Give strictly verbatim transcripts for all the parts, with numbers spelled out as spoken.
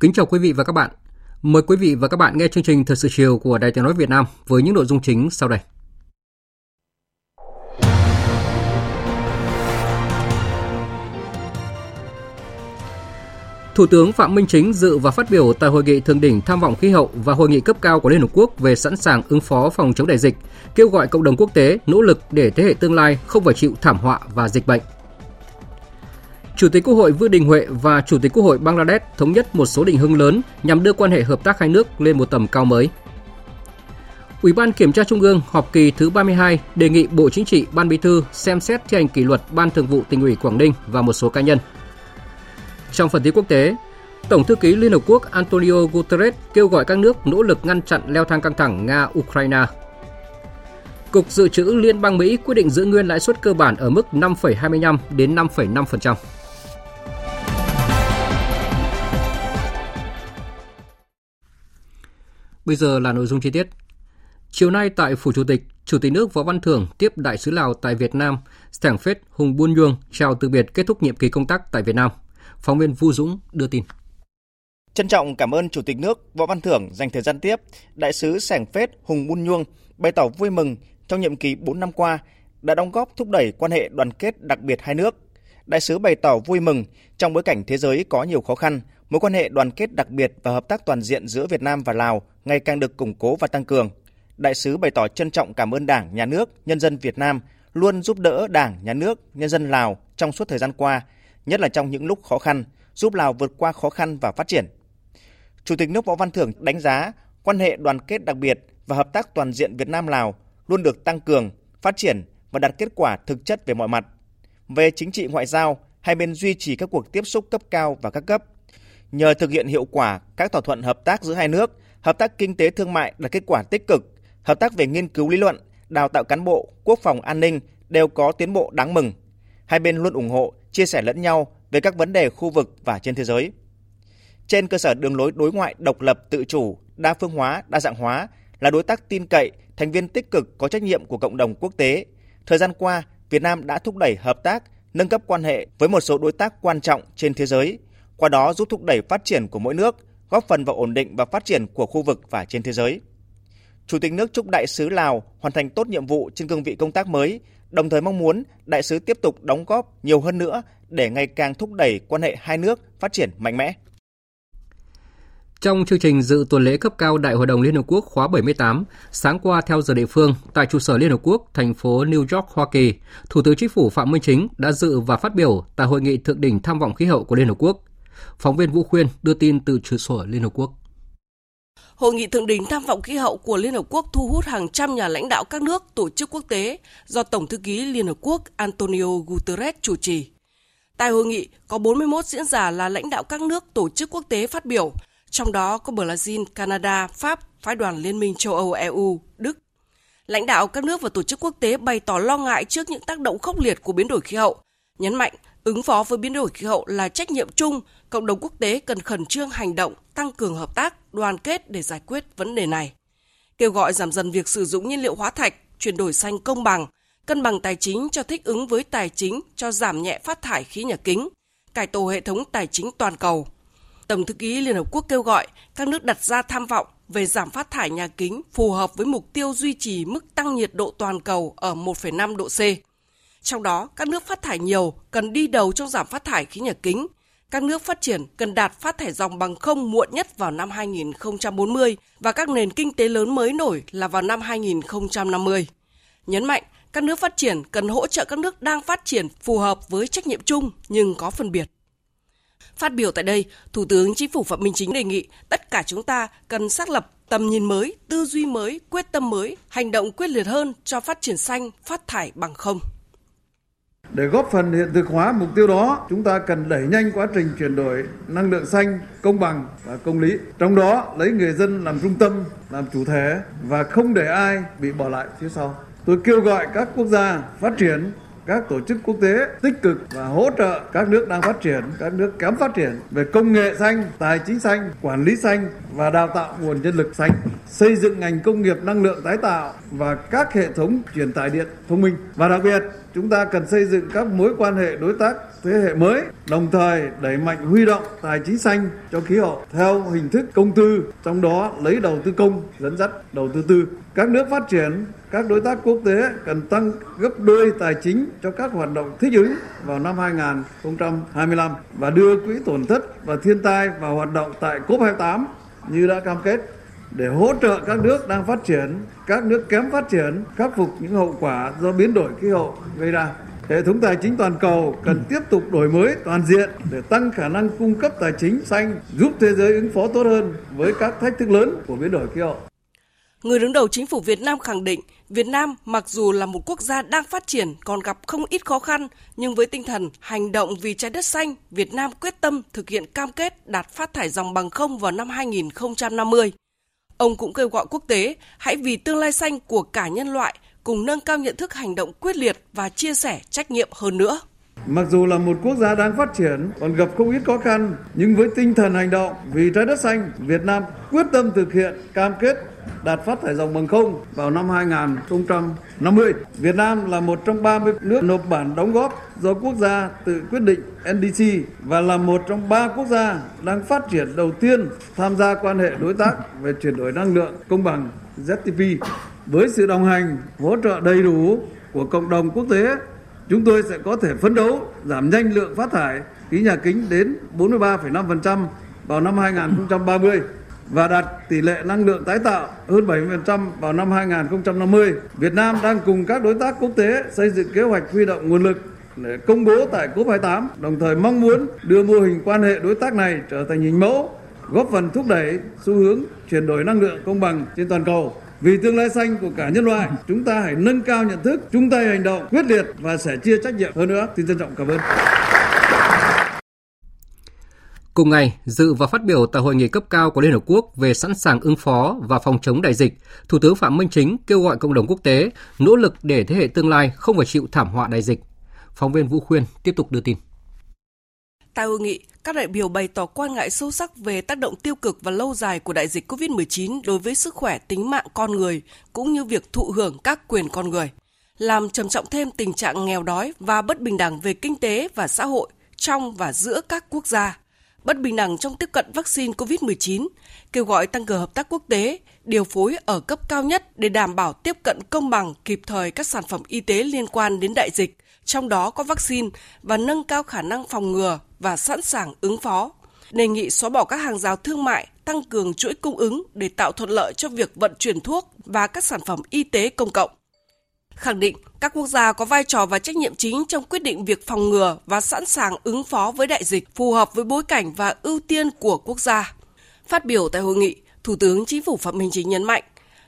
Kính chào quý vị và các bạn. Mời quý vị và các bạn nghe chương trình Thời sự chiều của Đài Tiếng nói Việt Nam với những nội dung chính sau đây. Thủ tướng Phạm Minh Chính dự và phát biểu tại hội nghị thượng đỉnh tham vọng khí hậu và hội nghị cấp cao của Liên Hợp Quốc về sẵn sàng ứng phó phòng chống đại dịch, kêu gọi cộng đồng quốc tế nỗ lực để thế hệ tương lai không phải chịu thảm họa và dịch bệnh. Chủ tịch Quốc hội Vương Đình Huệ và Chủ tịch Quốc hội Bangladesh thống nhất một số định hướng lớn nhằm đưa quan hệ hợp tác hai nước lên một tầm cao mới. Ủy ban Kiểm tra Trung ương họp kỳ thứ ba mươi hai đề nghị Bộ Chính trị, Ban Bí thư xem xét thi hành kỷ luật Ban Thường vụ Tỉnh ủy Quảng Ninh và một số cá nhân. Trong phần tin quốc tế, Tổng thư ký Liên Hợp Quốc Antonio Guterres kêu gọi các nước nỗ lực ngăn chặn leo thang căng thẳng Nga-Ukraine. Cục Dự trữ Liên bang Mỹ quyết định giữ nguyên lãi suất cơ bản ở mức năm phẩy hai mươi lăm đến năm phẩy năm phần trăm. Bây giờ là nội dung chi tiết. Chiều nay tại Phủ Chủ tịch, Chủ tịch nước Võ Văn Thưởng tiếp Đại sứ Lào tại Việt Nam, Sẻng Phết Hùng Bun Dương chào từ biệt kết thúc nhiệm kỳ công tác tại Việt Nam. Phóng viên Vũ Dũng đưa tin. Trân trọng cảm ơn Chủ tịch nước Võ Văn Thưởng dành thời gian tiếp Đại sứ Sẻng Phết Hùng Bun Dương, bày tỏ vui mừng trong nhiệm kỳ bốn năm qua đã đóng góp thúc đẩy quan hệ đoàn kết đặc biệt hai nước. Đại sứ bày tỏ vui mừng trong bối cảnh thế giới có nhiều khó khăn, mối quan hệ đoàn kết đặc biệt và hợp tác toàn diện giữa Việt Nam và Lào ngày càng được củng cố và tăng cường. Đại sứ bày tỏ trân trọng cảm ơn Đảng, Nhà nước, nhân dân Việt Nam luôn giúp đỡ Đảng, Nhà nước, nhân dân Lào trong suốt thời gian qua, nhất là trong những lúc khó khăn, giúp Lào vượt qua khó khăn và phát triển. Chủ tịch nước Võ Văn Thưởng đánh giá quan hệ đoàn kết đặc biệt và hợp tác toàn diện Việt Nam-Lào luôn được tăng cường, phát triển và đạt kết quả thực chất về mọi mặt. Về chính trị ngoại giao, hai bên duy trì các cuộc tiếp xúc cấp cao và các cấp. Nhờ thực hiện hiệu quả các thỏa thuận hợp tác giữa hai nước, hợp tác kinh tế thương mại đạt kết quả tích cực, hợp tác về nghiên cứu lý luận, đào tạo cán bộ, quốc phòng an ninh đều có tiến bộ đáng mừng. Hai bên luôn ủng hộ, chia sẻ lẫn nhau về các vấn đề khu vực và trên thế giới. Trên cơ sở đường lối đối ngoại độc lập, tự chủ, đa phương hóa, đa dạng hóa, là đối tác tin cậy, thành viên tích cực có trách nhiệm của cộng đồng quốc tế. Thời gian qua, Việt Nam đã thúc đẩy hợp tác, nâng cấp quan hệ với một số đối tác quan trọng trên thế giới, qua đó giúp thúc đẩy phát triển của mỗi nước, góp phần vào ổn định và phát triển của khu vực và trên thế giới. Chủ tịch nước chúc Đại sứ Lào hoàn thành tốt nhiệm vụ trên cương vị công tác mới, đồng thời mong muốn Đại sứ tiếp tục đóng góp nhiều hơn nữa để ngày càng thúc đẩy quan hệ hai nước phát triển mạnh mẽ. Trong chương trình dự tuần lễ cấp cao Đại hội đồng Liên Hợp Quốc khóa bảy mươi tám, sáng qua theo giờ địa phương, tại trụ sở Liên Hợp Quốc, thành phố New York, Hoa Kỳ, Thủ tướng Chính phủ Phạm Minh Chính đã dự và phát biểu tại Hội nghị Thượng đỉnh Tham vọng khí hậu của Liên Hợp Quốc. Phóng viên Vũ Khuyên đưa tin từ trụ sở Liên Hợp Quốc. Hội nghị Thượng đỉnh Tham vọng khí hậu của Liên Hợp Quốc thu hút hàng trăm nhà lãnh đạo các nước, tổ chức quốc tế do Tổng thư ký Liên Hợp Quốc Antonio Guterres chủ trì. Tại hội nghị, có bốn mươi mốt diễn giả là lãnh đạo các nước, tổ chức quốc tế phát biểu, trong đó có Brazil, Canada, Pháp, Phái đoàn Liên minh châu Âu e u, Đức. Lãnh đạo các nước và tổ chức quốc tế bày tỏ lo ngại trước những tác động khốc liệt của biến đổi khí hậu, nhấn mạnh ứng phó với biến đổi khí hậu là trách nhiệm chung, cộng đồng quốc tế cần khẩn trương hành động, tăng cường hợp tác, đoàn kết để giải quyết vấn đề này. Kêu gọi giảm dần việc sử dụng nhiên liệu hóa thạch, chuyển đổi xanh công bằng, cân bằng tài chính cho thích ứng với tài chính cho giảm nhẹ phát thải khí nhà kính, cải tổ hệ thống tài chính toàn cầu. Tổng thư ký Liên Hợp Quốc kêu gọi các nước đặt ra tham vọng về giảm phát thải nhà kính phù hợp với mục tiêu duy trì mức tăng nhiệt độ toàn cầu ở một phẩy năm độ C. Trong đó, các nước phát thải nhiều cần đi đầu trong giảm phát thải khí nhà kính. Các nước phát triển cần đạt phát thải ròng bằng không muộn nhất vào năm hai không bốn không và các nền kinh tế lớn mới nổi là vào năm hai không năm không. Nhấn mạnh, Các nước phát triển cần hỗ trợ các nước đang phát triển phù hợp với trách nhiệm chung nhưng có phân biệt. Phát biểu tại đây, Thủ tướng Chính phủ Phạm Minh Chính đề nghị tất cả chúng ta cần xác lập tầm nhìn mới, tư duy mới, quyết tâm mới, hành động quyết liệt hơn cho phát triển xanh, phát thải bằng không. Để góp phần hiện thực hóa mục tiêu đó, chúng ta cần đẩy nhanh quá trình chuyển đổi năng lượng xanh, công bằng và công lý. Trong đó, lấy người dân làm trung tâm, làm chủ thể và không để ai bị bỏ lại phía sau. Tôi kêu gọi các quốc gia phát triển, các tổ chức quốc tế tích cực và hỗ trợ các nước đang phát triển, các nước kém phát triển về công nghệ xanh, tài chính xanh, quản lý xanh và đào tạo nguồn nhân lực xanh, xây dựng ngành công nghiệp năng lượng tái tạo và các hệ thống truyền tải điện thông minh. Và đặc biệt, chúng ta cần xây dựng các mối quan hệ đối tác thế hệ mới, đồng thời đẩy mạnh huy động tài chính xanh cho khí hậu theo hình thức công tư, trong đó lấy đầu tư công dẫn dắt đầu tư tư. Các nước phát triển, các đối tác quốc tế cần tăng gấp đôi tài chính cho các hoạt động thích ứng vào năm hai nghìn không trăm hai mươi lăm và đưa quỹ tổn thất và thiên tai vào hoạt động tại cốp hai mươi tám như đã cam kết để hỗ trợ các nước đang phát triển, các nước kém phát triển khắc phục những hậu quả do biến đổi khí hậu gây ra. Hệ thống tài chính toàn cầu cần tiếp tục đổi mới toàn diện để tăng khả năng cung cấp tài chính xanh, giúp thế giới ứng phó tốt hơn với các thách thức lớn của biến đổi khí hậu. Người đứng đầu Chính phủ Việt Nam khẳng định, Việt Nam mặc dù là một quốc gia đang phát triển còn gặp không ít khó khăn, nhưng với tinh thần hành động vì trái đất xanh, Việt Nam quyết tâm thực hiện cam kết đạt phát thải ròng bằng không vào năm hai nghìn không trăm năm mươi. Ông cũng kêu gọi quốc tế hãy vì tương lai xanh của cả nhân loại cùng nâng cao nhận thức hành động quyết liệt và chia sẻ trách nhiệm hơn nữa. Mặc dù là một quốc gia đang phát triển còn gặp không ít khó khăn, nhưng với tinh thần hành động vì trái đất xanh, Việt Nam quyết tâm thực hiện cam kết đạt phát thải ròng bằng không vào năm hai nghìn không trăm năm mươi. Việt Nam là một trong ba mươi nước nộp bản đóng góp do quốc gia tự quyết định en đê xê và là một trong ba quốc gia đang phát triển đầu tiên tham gia quan hệ đối tác về chuyển đổi năng lượng công bằng dét tê pê. Với sự đồng hành, hỗ trợ đầy đủ của cộng đồng quốc tế, chúng tôi sẽ có thể phấn đấu giảm nhanh lượng phát thải khí nhà kính đến bốn mươi ba phẩy năm phần trăm vào năm hai nghìn không trăm ba mươi và đạt tỷ lệ năng lượng tái tạo hơn bảy mươi phần trăm vào năm hai nghìn không trăm năm mươi. Việt Nam đang cùng các đối tác quốc tế xây dựng kế hoạch huy động nguồn lực để công bố tại cốp hai mươi tám, đồng thời mong muốn đưa mô hình quan hệ đối tác này trở thành hình mẫu, góp phần thúc đẩy xu hướng chuyển đổi năng lượng công bằng trên toàn cầu. Vì tương lai xanh của cả nhân loại, chúng ta hãy nâng cao nhận thức, chung tay hành động quyết liệt và sẻ chia trách nhiệm hơn nữa. Xin trân trọng cảm ơn. Cùng ngày, dự và phát biểu tại hội nghị cấp cao của Liên Hợp Quốc về sẵn sàng ứng phó và phòng chống đại dịch, Thủ tướng Phạm Minh Chính kêu gọi cộng đồng quốc tế nỗ lực để thế hệ tương lai không phải chịu thảm họa đại dịch. Phóng viên Vũ Khuyên tiếp tục đưa tin. Tại hội nghị, các đại biểu bày tỏ quan ngại sâu sắc về tác động tiêu cực và lâu dài của đại dịch cô vít mười chín đối với sức khỏe, tính mạng con người, cũng như việc thụ hưởng các quyền con người, làm trầm trọng thêm tình trạng nghèo đói và bất bình đẳng về kinh tế và xã hội trong và giữa các quốc gia, bất bình đẳng trong tiếp cận vaccine cô vít mười chín, kêu gọi tăng cường hợp tác quốc tế, điều phối ở cấp cao nhất để đảm bảo tiếp cận công bằng kịp thời các sản phẩm y tế liên quan đến đại dịch, trong đó có vaccine, và nâng cao khả năng phòng ngừa và sẵn sàng ứng phó. Đề nghị xóa bỏ các hàng rào thương mại, tăng cường chuỗi cung ứng để tạo thuận lợi cho việc vận chuyển thuốc và các sản phẩm y tế công cộng. Khẳng định các quốc gia có vai trò và trách nhiệm chính trong quyết định việc phòng ngừa và sẵn sàng ứng phó với đại dịch phù hợp với bối cảnh và ưu tiên của quốc gia. Phát biểu tại hội nghị, Thủ tướng Chính phủ Phạm Minh Chính nhấn mạnh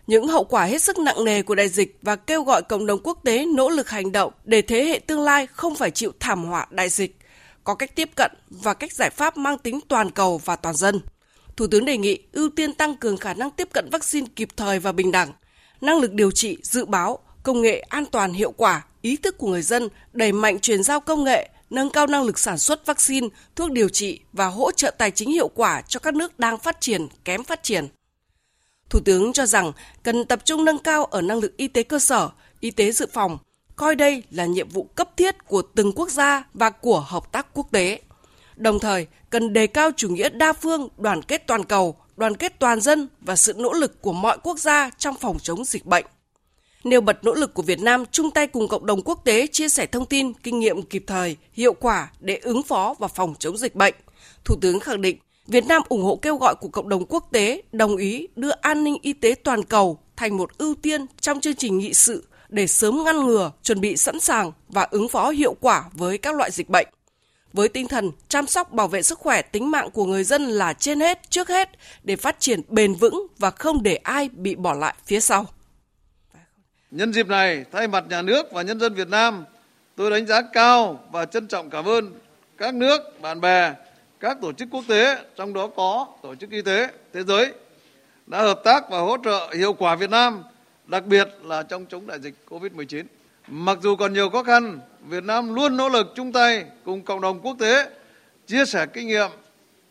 những hậu quả hết sức nặng nề của đại dịch và kêu gọi cộng đồng quốc tế nỗ lực hành động để thế hệ tương lai không phải chịu thảm họa đại dịch, có cách tiếp cận và cách giải pháp mang tính toàn cầu và toàn dân. Thủ tướng đề nghị ưu tiên tăng cường khả năng tiếp cận vaccine kịp thời và bình đẳng, năng lực điều trị, dự báo, công nghệ an toàn hiệu quả, ý thức của người dân, đẩy mạnh chuyển giao công nghệ, nâng cao năng lực sản xuất vaccine, thuốc điều trị và hỗ trợ tài chính hiệu quả cho các nước đang phát triển, kém phát triển. Thủ tướng cho rằng cần tập trung nâng cao ở năng lực y tế cơ sở, y tế dự phòng, coi đây là nhiệm vụ cấp thiết của từng quốc gia và của hợp tác quốc tế. Đồng thời, cần đề cao chủ nghĩa đa phương, đoàn kết toàn cầu, đoàn kết toàn dân và sự nỗ lực của mọi quốc gia trong phòng chống dịch bệnh. Nêu bật nỗ lực của Việt Nam chung tay cùng cộng đồng quốc tế chia sẻ thông tin, kinh nghiệm kịp thời, hiệu quả để ứng phó và phòng chống dịch bệnh, Thủ tướng khẳng định Việt Nam ủng hộ kêu gọi của cộng đồng quốc tế đồng ý đưa an ninh y tế toàn cầu thành một ưu tiên trong chương trình nghị sự để sớm ngăn ngừa, chuẩn bị sẵn sàng và ứng phó hiệu quả với các loại dịch bệnh. Với tinh thần chăm sóc bảo vệ sức khỏe tính mạng của người dân là trên hết, trước hết để phát triển bền vững và không để ai bị bỏ lại phía sau. Nhân dịp này, thay mặt nhà nước và nhân dân Việt Nam, tôi đánh giá cao và trân trọng cảm ơn các nước, bạn bè, các tổ chức quốc tế, trong đó có Tổ chức Y tế Thế giới, đã hợp tác và hỗ trợ hiệu quả Việt Nam, đặc biệt là trong chống đại dịch cô vít mười chín. Mặc dù còn nhiều khó khăn, Việt Nam luôn nỗ lực chung tay cùng cộng đồng quốc tế, chia sẻ kinh nghiệm,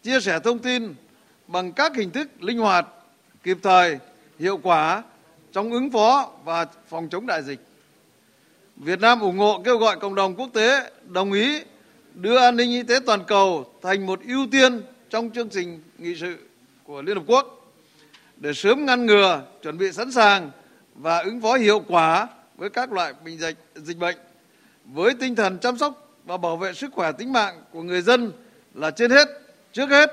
chia sẻ thông tin bằng các hình thức linh hoạt, kịp thời, hiệu quả trong ứng phó và phòng chống đại dịch. Việt Nam ủng hộ kêu gọi cộng đồng quốc tế đồng ý đưa an ninh y tế toàn cầu thành một ưu tiên trong chương trình nghị sự của Liên Hợp Quốc để sớm ngăn ngừa, chuẩn bị sẵn sàng và ứng phó hiệu quả với các loại bệnh dịch, dịch bệnh. Với tinh thần chăm sóc và bảo vệ sức khỏe tính mạng của người dân là trên hết, trước hết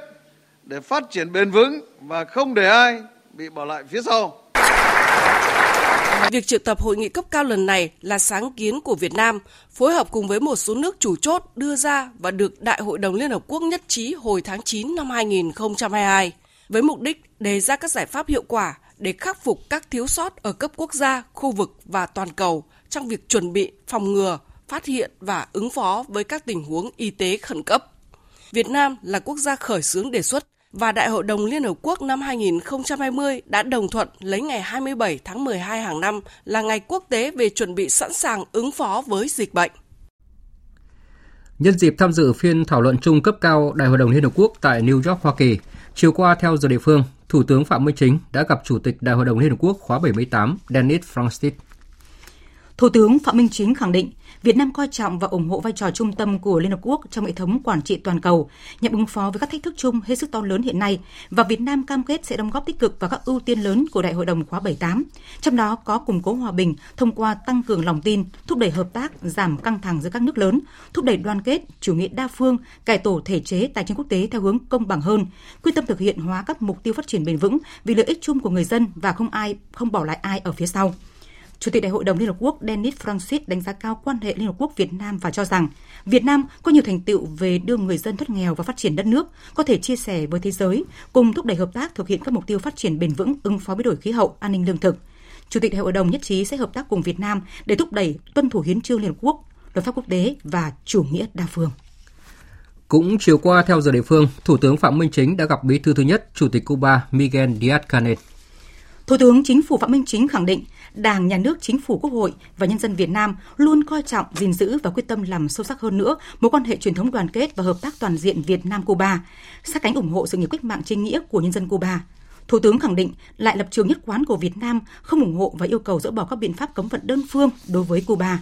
để phát triển bền vững và không để ai bị bỏ lại phía sau. Việc triệu tập hội nghị cấp cao lần này là sáng kiến của Việt Nam, phối hợp cùng với một số nước chủ chốt đưa ra và được Đại hội đồng Liên Hợp Quốc nhất trí hồi tháng chín năm hai nghìn không trăm hai mươi hai, với mục đích đề ra các giải pháp hiệu quả để khắc phục các thiếu sót ở cấp quốc gia, khu vực và toàn cầu trong việc chuẩn bị, phòng ngừa, phát hiện và ứng phó với các tình huống y tế khẩn cấp. Việt Nam là quốc gia khởi xướng đề xuất và Đại hội đồng Liên Hợp Quốc năm hai nghìn không trăm hai mươi đã đồng thuận lấy ngày hai mươi bảy tháng mười hai hàng năm là ngày quốc tế về chuẩn bị sẵn sàng ứng phó với dịch bệnh. Nhân dịp tham dự phiên thảo luận chung cấp cao Đại hội đồng Liên Hợp Quốc tại New York, Hoa Kỳ, chiều qua theo giờ địa phương, Thủ tướng Phạm Minh Chính đã gặp Chủ tịch Đại hội đồng Liên Hợp Quốc khóa bảy mươi tám Dennis Francis. Thủ tướng Phạm Minh Chính khẳng định, Việt Nam coi trọng và ủng hộ vai trò trung tâm của Liên Hợp Quốc trong hệ thống quản trị toàn cầu, nhằm ứng phó với các thách thức chung hết sức to lớn hiện nay, và Việt Nam cam kết sẽ đóng góp tích cực vào các ưu tiên lớn của Đại hội đồng khóa bảy mươi tám, trong đó có củng cố hòa bình thông qua tăng cường lòng tin, thúc đẩy hợp tác, giảm căng thẳng giữa các nước lớn, thúc đẩy đoàn kết, chủ nghĩa đa phương, cải tổ thể chế tài chính quốc tế theo hướng công bằng hơn, quyết tâm thực hiện hóa các mục tiêu phát triển bền vững vì lợi ích chung của người dân và không ai không bỏ lại ai ở phía sau. Chủ tịch Đại hội đồng Liên Hợp Quốc Dennis Francis đánh giá cao quan hệ Liên Hợp Quốc Việt Nam và cho rằng Việt Nam có nhiều thành tựu về đưa người dân thoát nghèo và phát triển đất nước, có thể chia sẻ với thế giới, cùng thúc đẩy hợp tác thực hiện các mục tiêu phát triển bền vững, ứng phó biến đổi khí hậu, an ninh lương thực. Chủ tịch Đại hội đồng nhất trí sẽ hợp tác cùng Việt Nam để thúc đẩy tuân thủ hiến chương Liên Hợp Quốc, luật pháp quốc tế và chủ nghĩa đa phương. Cũng chiều qua theo giờ địa phương, Thủ tướng Phạm Minh Chính đã gặp Bí thư thứ nhất Chủ tịch Cuba Miguel Díaz-Canel. Thủ tướng Chính phủ Phạm Minh Chính khẳng định, Đảng, Nhà nước, Chính phủ, Quốc hội và nhân dân Việt Nam luôn coi trọng, gìn giữ và quyết tâm làm sâu sắc hơn nữa mối quan hệ truyền thống đoàn kết và hợp tác toàn diện Việt Nam-Cuba, sát cánh ủng hộ sự nghiệp cách mạng chính nghĩa của nhân dân Cuba. Thủ tướng khẳng định lại lập trường nhất quán của Việt Nam không ủng hộ và yêu cầu dỡ bỏ các biện pháp cấm vận đơn phương đối với Cuba.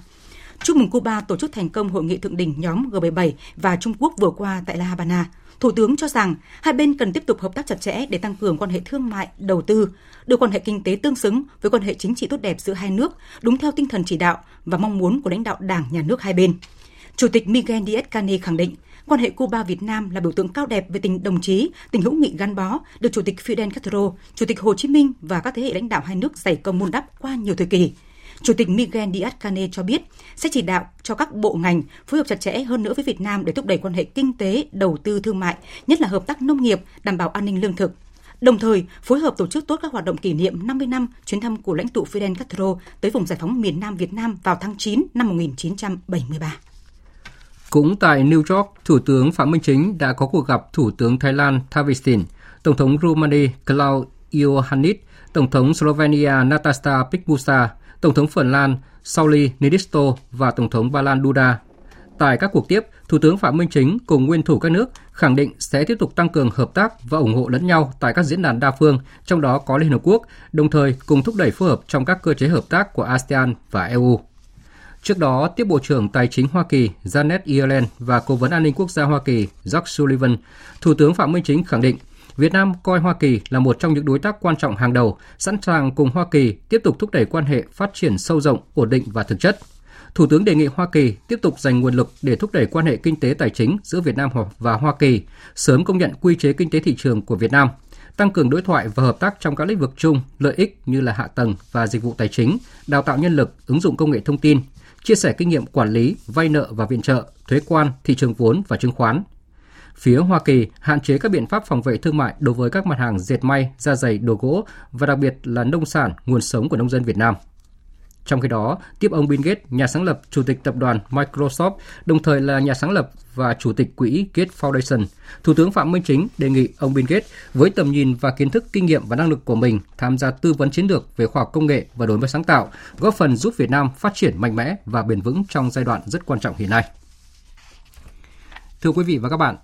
Chúc mừng Cuba tổ chức thành công hội nghị thượng đỉnh nhóm G bảy mươi bảy và Trung Quốc vừa qua tại La Habana. Thủ tướng cho rằng hai bên cần tiếp tục hợp tác chặt chẽ để tăng cường quan hệ thương mại, đầu tư, đưa quan hệ kinh tế tương xứng với quan hệ chính trị tốt đẹp giữa hai nước, đúng theo tinh thần chỉ đạo và mong muốn của lãnh đạo Đảng, Nhà nước hai bên. Chủ tịch Miguel Díaz-Canel khẳng định, quan hệ Cuba-Việt Nam là biểu tượng cao đẹp về tình đồng chí, tình hữu nghị gắn bó, được Chủ tịch Fidel Castro, Chủ tịch Hồ Chí Minh và các thế hệ lãnh đạo hai nước dày công vun đắp qua nhiều thời kỳ. Chủ tịch Miguel Díaz-Canel cho biết sẽ chỉ đạo cho các bộ ngành phối hợp chặt chẽ hơn nữa với Việt Nam để thúc đẩy quan hệ kinh tế, đầu tư, thương mại, nhất là hợp tác nông nghiệp, đảm bảo an ninh lương thực. Đồng thời, phối hợp tổ chức tốt các hoạt động kỷ niệm năm mươi năm chuyến thăm của lãnh tụ Fidel Castro tới vùng giải phóng miền Nam Việt Nam vào tháng chín năm một nghìn chín trăm bảy mươi ba. Cũng tại New York, Thủ tướng Phạm Minh Chính đã có cuộc gặp Thủ tướng Thái Lan Thavisin, Tổng thống Romania Klaus Iohannis, Tổng thống Slovenia Nataša Picpusa, Tổng thống Phần Lan Sauli Niinisto và Tổng thống Ba Lan Duda. Tại các cuộc tiếp, Thủ tướng Phạm Minh Chính cùng nguyên thủ các nước khẳng định sẽ tiếp tục tăng cường hợp tác và ủng hộ lẫn nhau tại các diễn đàn đa phương, trong đó có Liên Hợp Quốc, đồng thời cùng thúc đẩy phối hợp trong các cơ chế hợp tác của ASEAN và e u. Trước đó, tiếp Bộ trưởng Tài chính Hoa Kỳ Janet Yellen và Cố vấn An ninh Quốc gia Hoa Kỳ Jake Sullivan, Thủ tướng Phạm Minh Chính khẳng định Việt Nam coi Hoa Kỳ là một trong những đối tác quan trọng hàng đầu, sẵn sàng cùng Hoa Kỳ tiếp tục thúc đẩy quan hệ phát triển sâu rộng, ổn định và thực chất. Thủ tướng đề nghị Hoa Kỳ tiếp tục dành nguồn lực để thúc đẩy quan hệ kinh tế tài chính giữa Việt Nam và Hoa Kỳ, sớm công nhận quy chế kinh tế thị trường của Việt Nam, tăng cường đối thoại và hợp tác trong các lĩnh vực chung, lợi ích như là hạ tầng và dịch vụ tài chính, đào tạo nhân lực, ứng dụng công nghệ thông tin, chia sẻ kinh nghiệm quản lý, vay nợ và viện trợ, thuế quan, thị trường vốn và chứng khoán. Phía Hoa Kỳ hạn chế các biện pháp phòng vệ thương mại đối với các mặt hàng dệt may, da giày, đồ gỗ và đặc biệt là nông sản, nguồn sống của nông dân Việt Nam. Trong khi đó, tiếp ông Bill Gates, nhà sáng lập, chủ tịch tập đoàn Microsoft, đồng thời là nhà sáng lập và chủ tịch quỹ Gates Foundation, Thủ tướng Phạm Minh Chính đề nghị ông Bill Gates với tầm nhìn và kiến thức, kinh nghiệm và năng lực của mình tham gia tư vấn chiến lược về khoa học công nghệ và đổi mới sáng tạo, góp phần giúp Việt Nam phát triển mạnh mẽ và bền vững trong giai đoạn rất quan trọng hiện nay. Thưa quý vị và các bạn,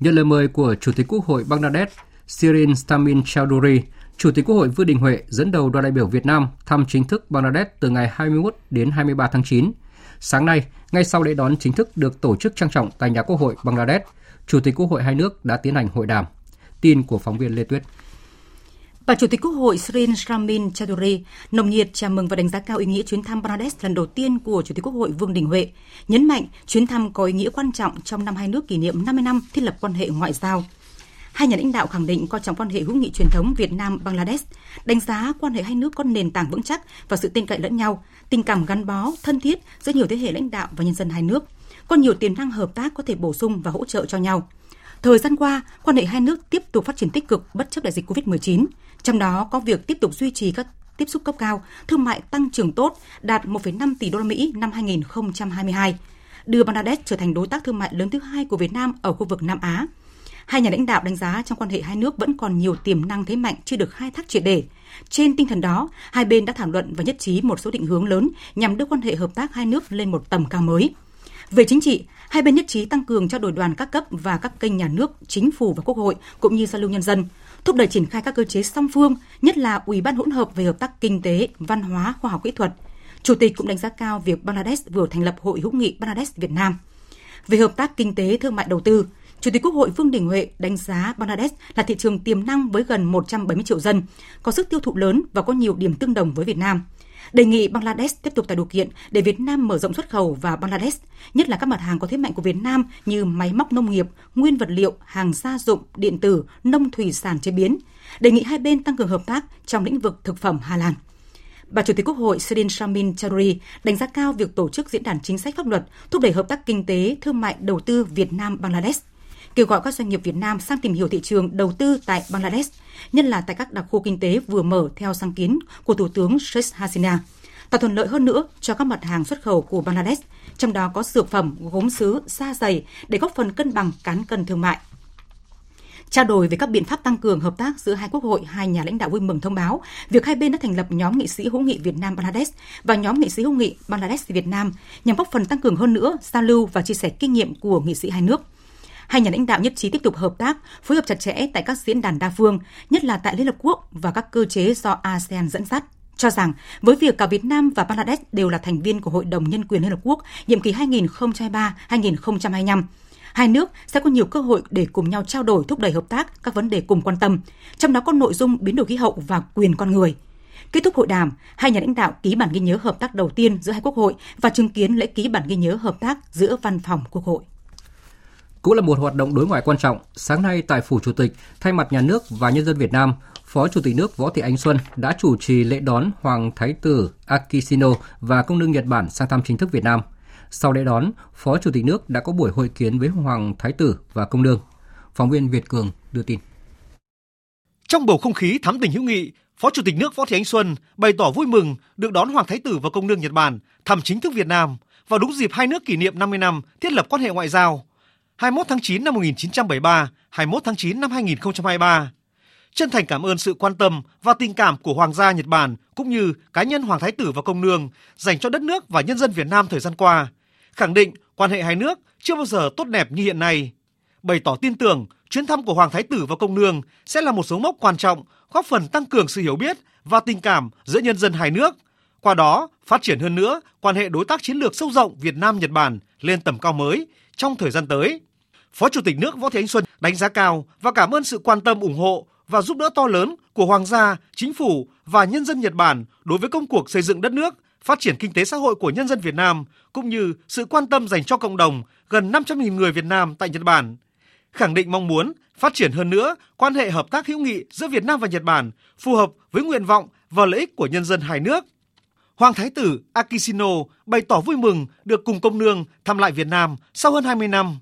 nhận lời mời của Chủ tịch Quốc hội Bangladesh Shirin Sharmin Chaudhury, Chủ tịch Quốc hội Vương Đình Huệ dẫn đầu đoàn đại biểu Việt Nam thăm chính thức Bangladesh từ ngày hai mươi mốt đến hai mươi ba tháng chín. Sáng nay, ngay sau lễ đón chính thức được tổ chức trang trọng tại nhà Quốc hội Bangladesh, Chủ tịch Quốc hội hai nước đã tiến hành hội đàm. Tin của phóng viên Lê Tuyết. Bà Chủ tịch Quốc hội Shirin Sharmin Chaudhury nồng nhiệt chào mừng và đánh giá cao ý nghĩa chuyến thăm Bangladesh lần đầu tiên của Chủ tịch Quốc hội Vương Đình Huệ, nhấn mạnh chuyến thăm có ý nghĩa quan trọng trong năm hai nước kỷ niệm năm mươi năm thiết lập quan hệ ngoại giao. Hai nhà lãnh đạo khẳng định coi trọng quan hệ hữu nghị truyền thống Việt Nam-Bangladesh, đánh giá quan hệ hai nước có nền tảng vững chắc và sự tin cậy lẫn nhau, tình cảm gắn bó, thân thiết giữa nhiều thế hệ lãnh đạo và nhân dân hai nước, có nhiều tiềm năng hợp tác có thể bổ sung và hỗ trợ cho nhau. Thời gian qua, quan hệ hai nước tiếp tục phát triển tích cực bất chấp đại dịch covid mười chín, trong đó có việc tiếp tục duy trì các tiếp xúc cấp cao, thương mại tăng trưởng tốt, đạt một phẩy năm tỷ đô la Mỹ năm hai không hai hai, đưa Bangladesh trở thành đối tác thương mại lớn thứ hai của Việt Nam ở khu vực Nam Á. Hai nhà lãnh đạo đánh giá trong quan hệ hai nước vẫn còn nhiều tiềm năng thế mạnh chưa được khai thác triệt để. Trên tinh thần đó, hai bên đã thảo luận và nhất trí một số định hướng lớn nhằm đưa quan hệ hợp tác hai nước lên một tầm cao mới. Về chính trị, hai bên nhất trí tăng cường trao đổi đoàn các cấp và các kênh nhà nước, chính phủ và quốc hội cũng như giao lưu nhân dân, thúc đẩy triển khai các cơ chế song phương, nhất là Ủy ban hỗn hợp về hợp tác kinh tế, văn hóa, khoa học kỹ thuật. Chủ tịch cũng đánh giá cao việc Bangladesh vừa thành lập Hội hữu nghị Bangladesh Việt Nam. Về hợp tác kinh tế, thương mại, đầu tư, Chủ tịch Quốc hội Vương Đình Huệ đánh giá Bangladesh là thị trường tiềm năng với gần một trăm bảy mươi triệu dân, có sức tiêu thụ lớn và có nhiều điểm tương đồng với Việt Nam. Đề nghị Bangladesh tiếp tục tạo điều kiện để Việt Nam mở rộng xuất khẩu vào Bangladesh, nhất là các mặt hàng có thế mạnh của Việt Nam như máy móc nông nghiệp, nguyên vật liệu, hàng gia dụng, điện tử, nông thủy sản chế biến. Đề nghị hai bên tăng cường hợp tác trong lĩnh vực thực phẩm halal. Bà Chủ tịch Quốc hội Shirin Sharmin Chaudhury đánh giá cao việc tổ chức diễn đàn chính sách pháp luật thúc đẩy hợp tác kinh tế, thương mại, đầu tư Việt Nam-Bangladesh, kêu gọi các doanh nghiệp Việt Nam sang tìm hiểu thị trường đầu tư tại Bangladesh, nhất là tại các đặc khu kinh tế vừa mở theo sáng kiến của Thủ tướng Sheikh Hasina, tạo thuận lợi hơn nữa cho các mặt hàng xuất khẩu của Bangladesh, trong đó có dược phẩm, gốm sứ, da giày để góp phần cân bằng cán cân thương mại. Trao đổi về các biện pháp tăng cường hợp tác giữa hai quốc hội, hai nhà lãnh đạo vui mừng thông báo việc hai bên đã thành lập nhóm nghị sĩ hữu nghị Việt Nam Bangladesh và nhóm nghị sĩ hữu nghị Bangladesh Việt Nam nhằm góp phần tăng cường hơn nữa giao lưu và chia sẻ kinh nghiệm của nghị sĩ hai nước. Hai nhà lãnh đạo nhất trí tiếp tục hợp tác, phối hợp chặt chẽ tại các diễn đàn đa phương, nhất là tại Liên Hợp Quốc và các cơ chế do a sê an dẫn dắt. Cho rằng, với việc cả Việt Nam và Bangladesh đều là thành viên của Hội đồng Nhân quyền Liên Hợp Quốc nhiệm kỳ hai nghìn không trăm hai mươi ba đến hai nghìn không trăm hai mươi lăm, hai nước sẽ có nhiều cơ hội để cùng nhau trao đổi thúc đẩy hợp tác các vấn đề cùng quan tâm, trong đó có nội dung biến đổi khí hậu và quyền con người. Kết thúc hội đàm, hai nhà lãnh đạo ký bản ghi nhớ hợp tác đầu tiên giữa hai quốc hội và chứng kiến lễ ký bản ghi nhớ hợp tác giữa văn phòng quốc hội. Cũng là một hoạt động đối ngoại quan trọng, sáng nay tại Phủ Chủ tịch, thay mặt nhà nước và nhân dân Việt Nam, Phó Chủ tịch nước Võ Thị Ánh Xuân đã chủ trì lễ đón Hoàng Thái tử Akishino và công nương Nhật Bản sang thăm chính thức Việt Nam. Sau lễ đón, Phó Chủ tịch nước đã có buổi hội kiến với Hoàng Thái tử và công nương. Phóng viên Việt Cường đưa tin. Trong bầu không khí thắm tình hữu nghị, Phó Chủ tịch nước Võ Thị Ánh Xuân bày tỏ vui mừng được đón Hoàng Thái tử và công nương Nhật Bản thăm chính thức Việt Nam vào đúng dịp hai nước kỷ niệm năm mươi năm thiết lập quan hệ ngoại giao hai mươi mốt tháng chín năm một nghìn chín trăm bảy mươi ba, hai mươi mốt tháng chín năm hai nghìn không trăm hai mươi ba. Chân thành cảm ơn sự quan tâm và tình cảm của Hoàng gia Nhật Bản cũng như cá nhân Hoàng Thái tử và Công nương dành cho đất nước và nhân dân Việt Nam thời gian qua, khẳng định quan hệ hai nước chưa bao giờ tốt đẹp như hiện nay. Bày tỏ tin tưởng chuyến thăm của Hoàng Thái tử và Công nương sẽ là một dấu mốc quan trọng góp phần tăng cường sự hiểu biết và tình cảm giữa nhân dân hai nước, qua đó phát triển hơn nữa quan hệ đối tác chiến lược sâu rộng Việt Nam-Nhật Bản lên tầm cao mới trong thời gian tới. Phó Chủ tịch nước Võ Thị Ánh Xuân đánh giá cao và cảm ơn sự quan tâm, ủng hộ và giúp đỡ to lớn của Hoàng gia, chính phủ và nhân dân Nhật Bản đối với công cuộc xây dựng đất nước, phát triển kinh tế xã hội của nhân dân Việt Nam, cũng như sự quan tâm dành cho cộng đồng gần năm trăm nghìn người Việt Nam tại Nhật Bản. Khẳng định mong muốn Phát triển hơn nữa quan hệ hợp tác hữu nghị giữa Việt Nam và Nhật Bản phù hợp với nguyện vọng và lợi ích của nhân dân hai nước. Hoàng Thái tử Akishino bày tỏ vui mừng được cùng công nương thăm lại Việt Nam sau hơn hai mươi năm.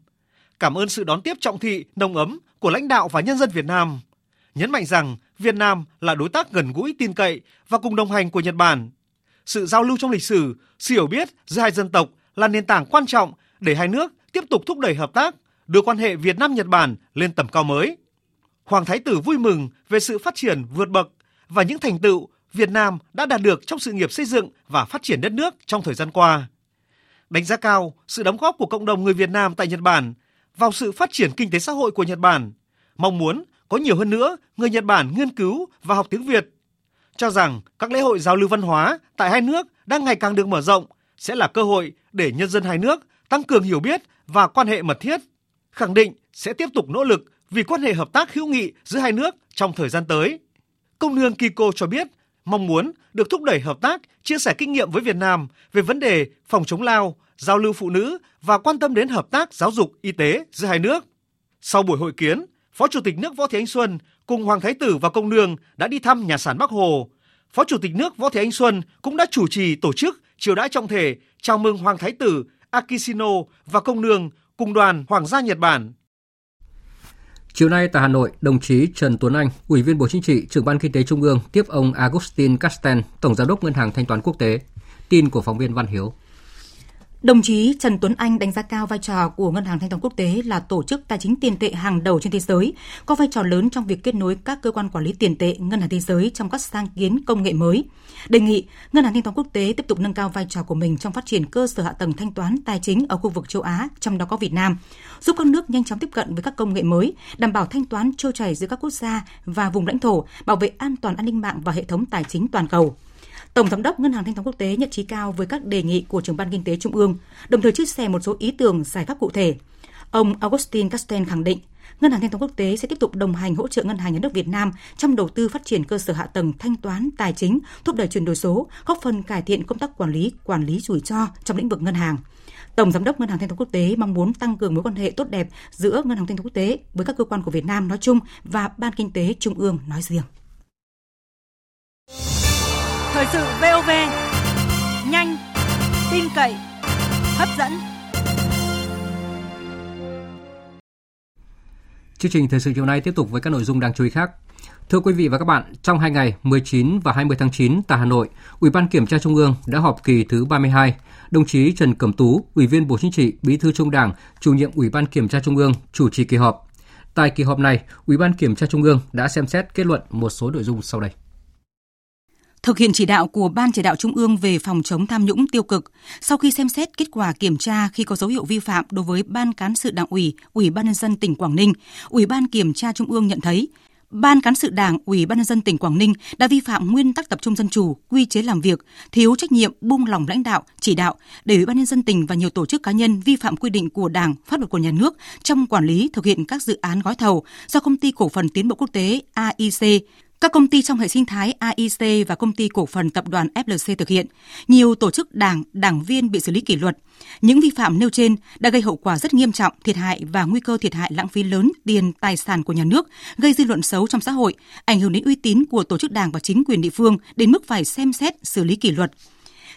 Cảm ơn sự đón tiếp trọng thị, nồng ấm của lãnh đạo và nhân dân Việt Nam. Nhấn mạnh rằng Việt Nam là đối tác gần gũi, tin cậy và cùng đồng hành của Nhật Bản. Sự giao lưu trong lịch sử, sự hiểu biết giữa hai dân tộc là nền tảng quan trọng để hai nước tiếp tục thúc đẩy hợp tác, đưa quan hệ Việt Nam-Nhật Bản lên tầm cao mới. Hoàng Thái tử vui mừng về sự phát triển vượt bậc và những thành tựu Việt Nam đã đạt được trong sự nghiệp xây dựng và phát triển đất nước trong thời gian qua. Đánh giá cao sự đóng góp của cộng đồng người Việt Nam tại Nhật Bản vào sự phát triển kinh tế xã hội của Nhật Bản, mong muốn có nhiều hơn nữa người Nhật Bản nghiên cứu và học tiếng Việt. Cho rằng các lễ hội giao lưu văn hóa tại hai nước đang ngày càng được mở rộng sẽ là cơ hội để nhân dân hai nước tăng cường hiểu biết và quan hệ mật thiết. Khẳng định sẽ tiếp tục nỗ lực vì quan hệ hợp tác hữu nghị giữa hai nước trong thời gian tới. Công nương Kiko cho biết mong muốn được thúc đẩy hợp tác, chia sẻ kinh nghiệm với Việt Nam về vấn đề phòng chống lao, giao lưu phụ nữ và quan tâm đến hợp tác giáo dục, y tế giữa hai nước. Sau buổi hội kiến, Phó Chủ tịch nước Võ Thị Ánh Xuân cùng Hoàng Thái tử và Công nương đã đi thăm nhà sản Bắc Hồ. Phó Chủ tịch nước Võ Thị Ánh Xuân cũng đã chủ trì tổ chức chiêu đãi trọng thể chào mừng Hoàng Thái tử Akishino và Công nương cùng đoàn Hoàng gia Nhật Bản. Chiều nay tại Hà Nội, đồng chí Trần Tuấn Anh, Ủy viên Bộ Chính trị, Trưởng ban Kinh tế Trung ương tiếp ông Agustin Castel, Tổng giám đốc Ngân hàng Thanh toán Quốc tế. Tin của phóng viên Văn Hiếu. Đồng chí Trần Tuấn Anh đánh giá cao vai trò của Ngân hàng Thanh toán Quốc tế là tổ chức tài chính tiền tệ hàng đầu trên thế giới, có vai trò lớn trong việc kết nối các cơ quan quản lý tiền tệ, ngân hàng thế giới trong các sáng kiến công nghệ mới. Đề nghị Ngân hàng Thanh toán Quốc tế tiếp tục nâng cao vai trò của mình trong phát triển cơ sở hạ tầng thanh toán tài chính ở khu vực châu Á, trong đó có Việt Nam, giúp các nước nhanh chóng tiếp cận với các công nghệ mới, đảm bảo thanh toán trôi chảy giữa các quốc gia và vùng lãnh thổ, bảo vệ an toàn an ninh mạng và hệ thống tài chính toàn cầu. Tổng giám đốc Ngân hàng Thanh toán Quốc tế nhất trí cao với các đề nghị của Trưởng ban Kinh tế Trung ương, đồng thời chia sẻ một số ý tưởng giải pháp cụ thể. Ông Agustin Castel khẳng định, Ngân hàng Thanh toán Quốc tế sẽ tiếp tục đồng hành hỗ trợ Ngân hàng Nhà nước Việt Nam trong đầu tư phát triển cơ sở hạ tầng thanh toán tài chính, thúc đẩy chuyển đổi số, góp phần cải thiện công tác quản lý, quản lý rủi ro trong lĩnh vực ngân hàng. Tổng giám đốc Ngân hàng Thanh toán Quốc tế mong muốn tăng cường mối quan hệ tốt đẹp giữa Ngân hàng Thanh toán Quốc tế với các cơ quan của Việt Nam nói chung và Ban Kinh tế Trung ương nói riêng. Thời sự vê o vê, nhanh, tin cậy, hấp dẫn. Chương trình thời sự chiều nay tiếp tục với các nội dung đáng chú ý khác. Thưa quý vị và các bạn, trong hai ngày mười chín và hai mươi tháng chín tại Hà Nội, Ủy ban Kiểm tra Trung ương đã họp kỳ thứ ba mươi hai. Đồng chí Trần Cẩm Tú, Ủy viên Bộ Chính trị, Bí thư Trung ương Đảng, Chủ nhiệm Ủy ban Kiểm tra Trung ương chủ trì kỳ họp. Tại kỳ họp này, Ủy ban Kiểm tra Trung ương đã xem xét kết luận một số nội dung sau đây. Thực hiện chỉ đạo của Ban Chỉ đạo Trung ương về phòng chống tham nhũng tiêu cực, sau khi xem xét kết quả kiểm tra khi có dấu hiệu vi phạm đối với Ban Cán sự Đảng ủy, Ủy ban nhân dân tỉnh Quảng Ninh, Ủy ban Kiểm tra Trung ương nhận thấy Ban Cán sự Đảng, Ủy ban nhân dân tỉnh Quảng Ninh đã vi phạm nguyên tắc tập trung dân chủ, quy chế làm việc, thiếu trách nhiệm, buông lỏng lãnh đạo, chỉ đạo để Ủy ban nhân dân tỉnh và nhiều tổ chức cá nhân vi phạm quy định của Đảng, pháp luật của nhà nước trong quản lý thực hiện các dự án gói thầu do Công ty Cổ phần Tiến bộ Quốc tế A I C, các công ty trong hệ sinh thái A I C và Công ty Cổ phần Tập đoàn F L C thực hiện, nhiều tổ chức đảng, đảng viên bị xử lý kỷ luật. Những vi phạm nêu trên đã gây hậu quả rất nghiêm trọng, thiệt hại và nguy cơ thiệt hại lãng phí lớn tiền tài sản của nhà nước, gây dư luận xấu trong xã hội, ảnh hưởng đến uy tín của tổ chức đảng và chính quyền địa phương đến mức phải xem xét xử lý kỷ luật.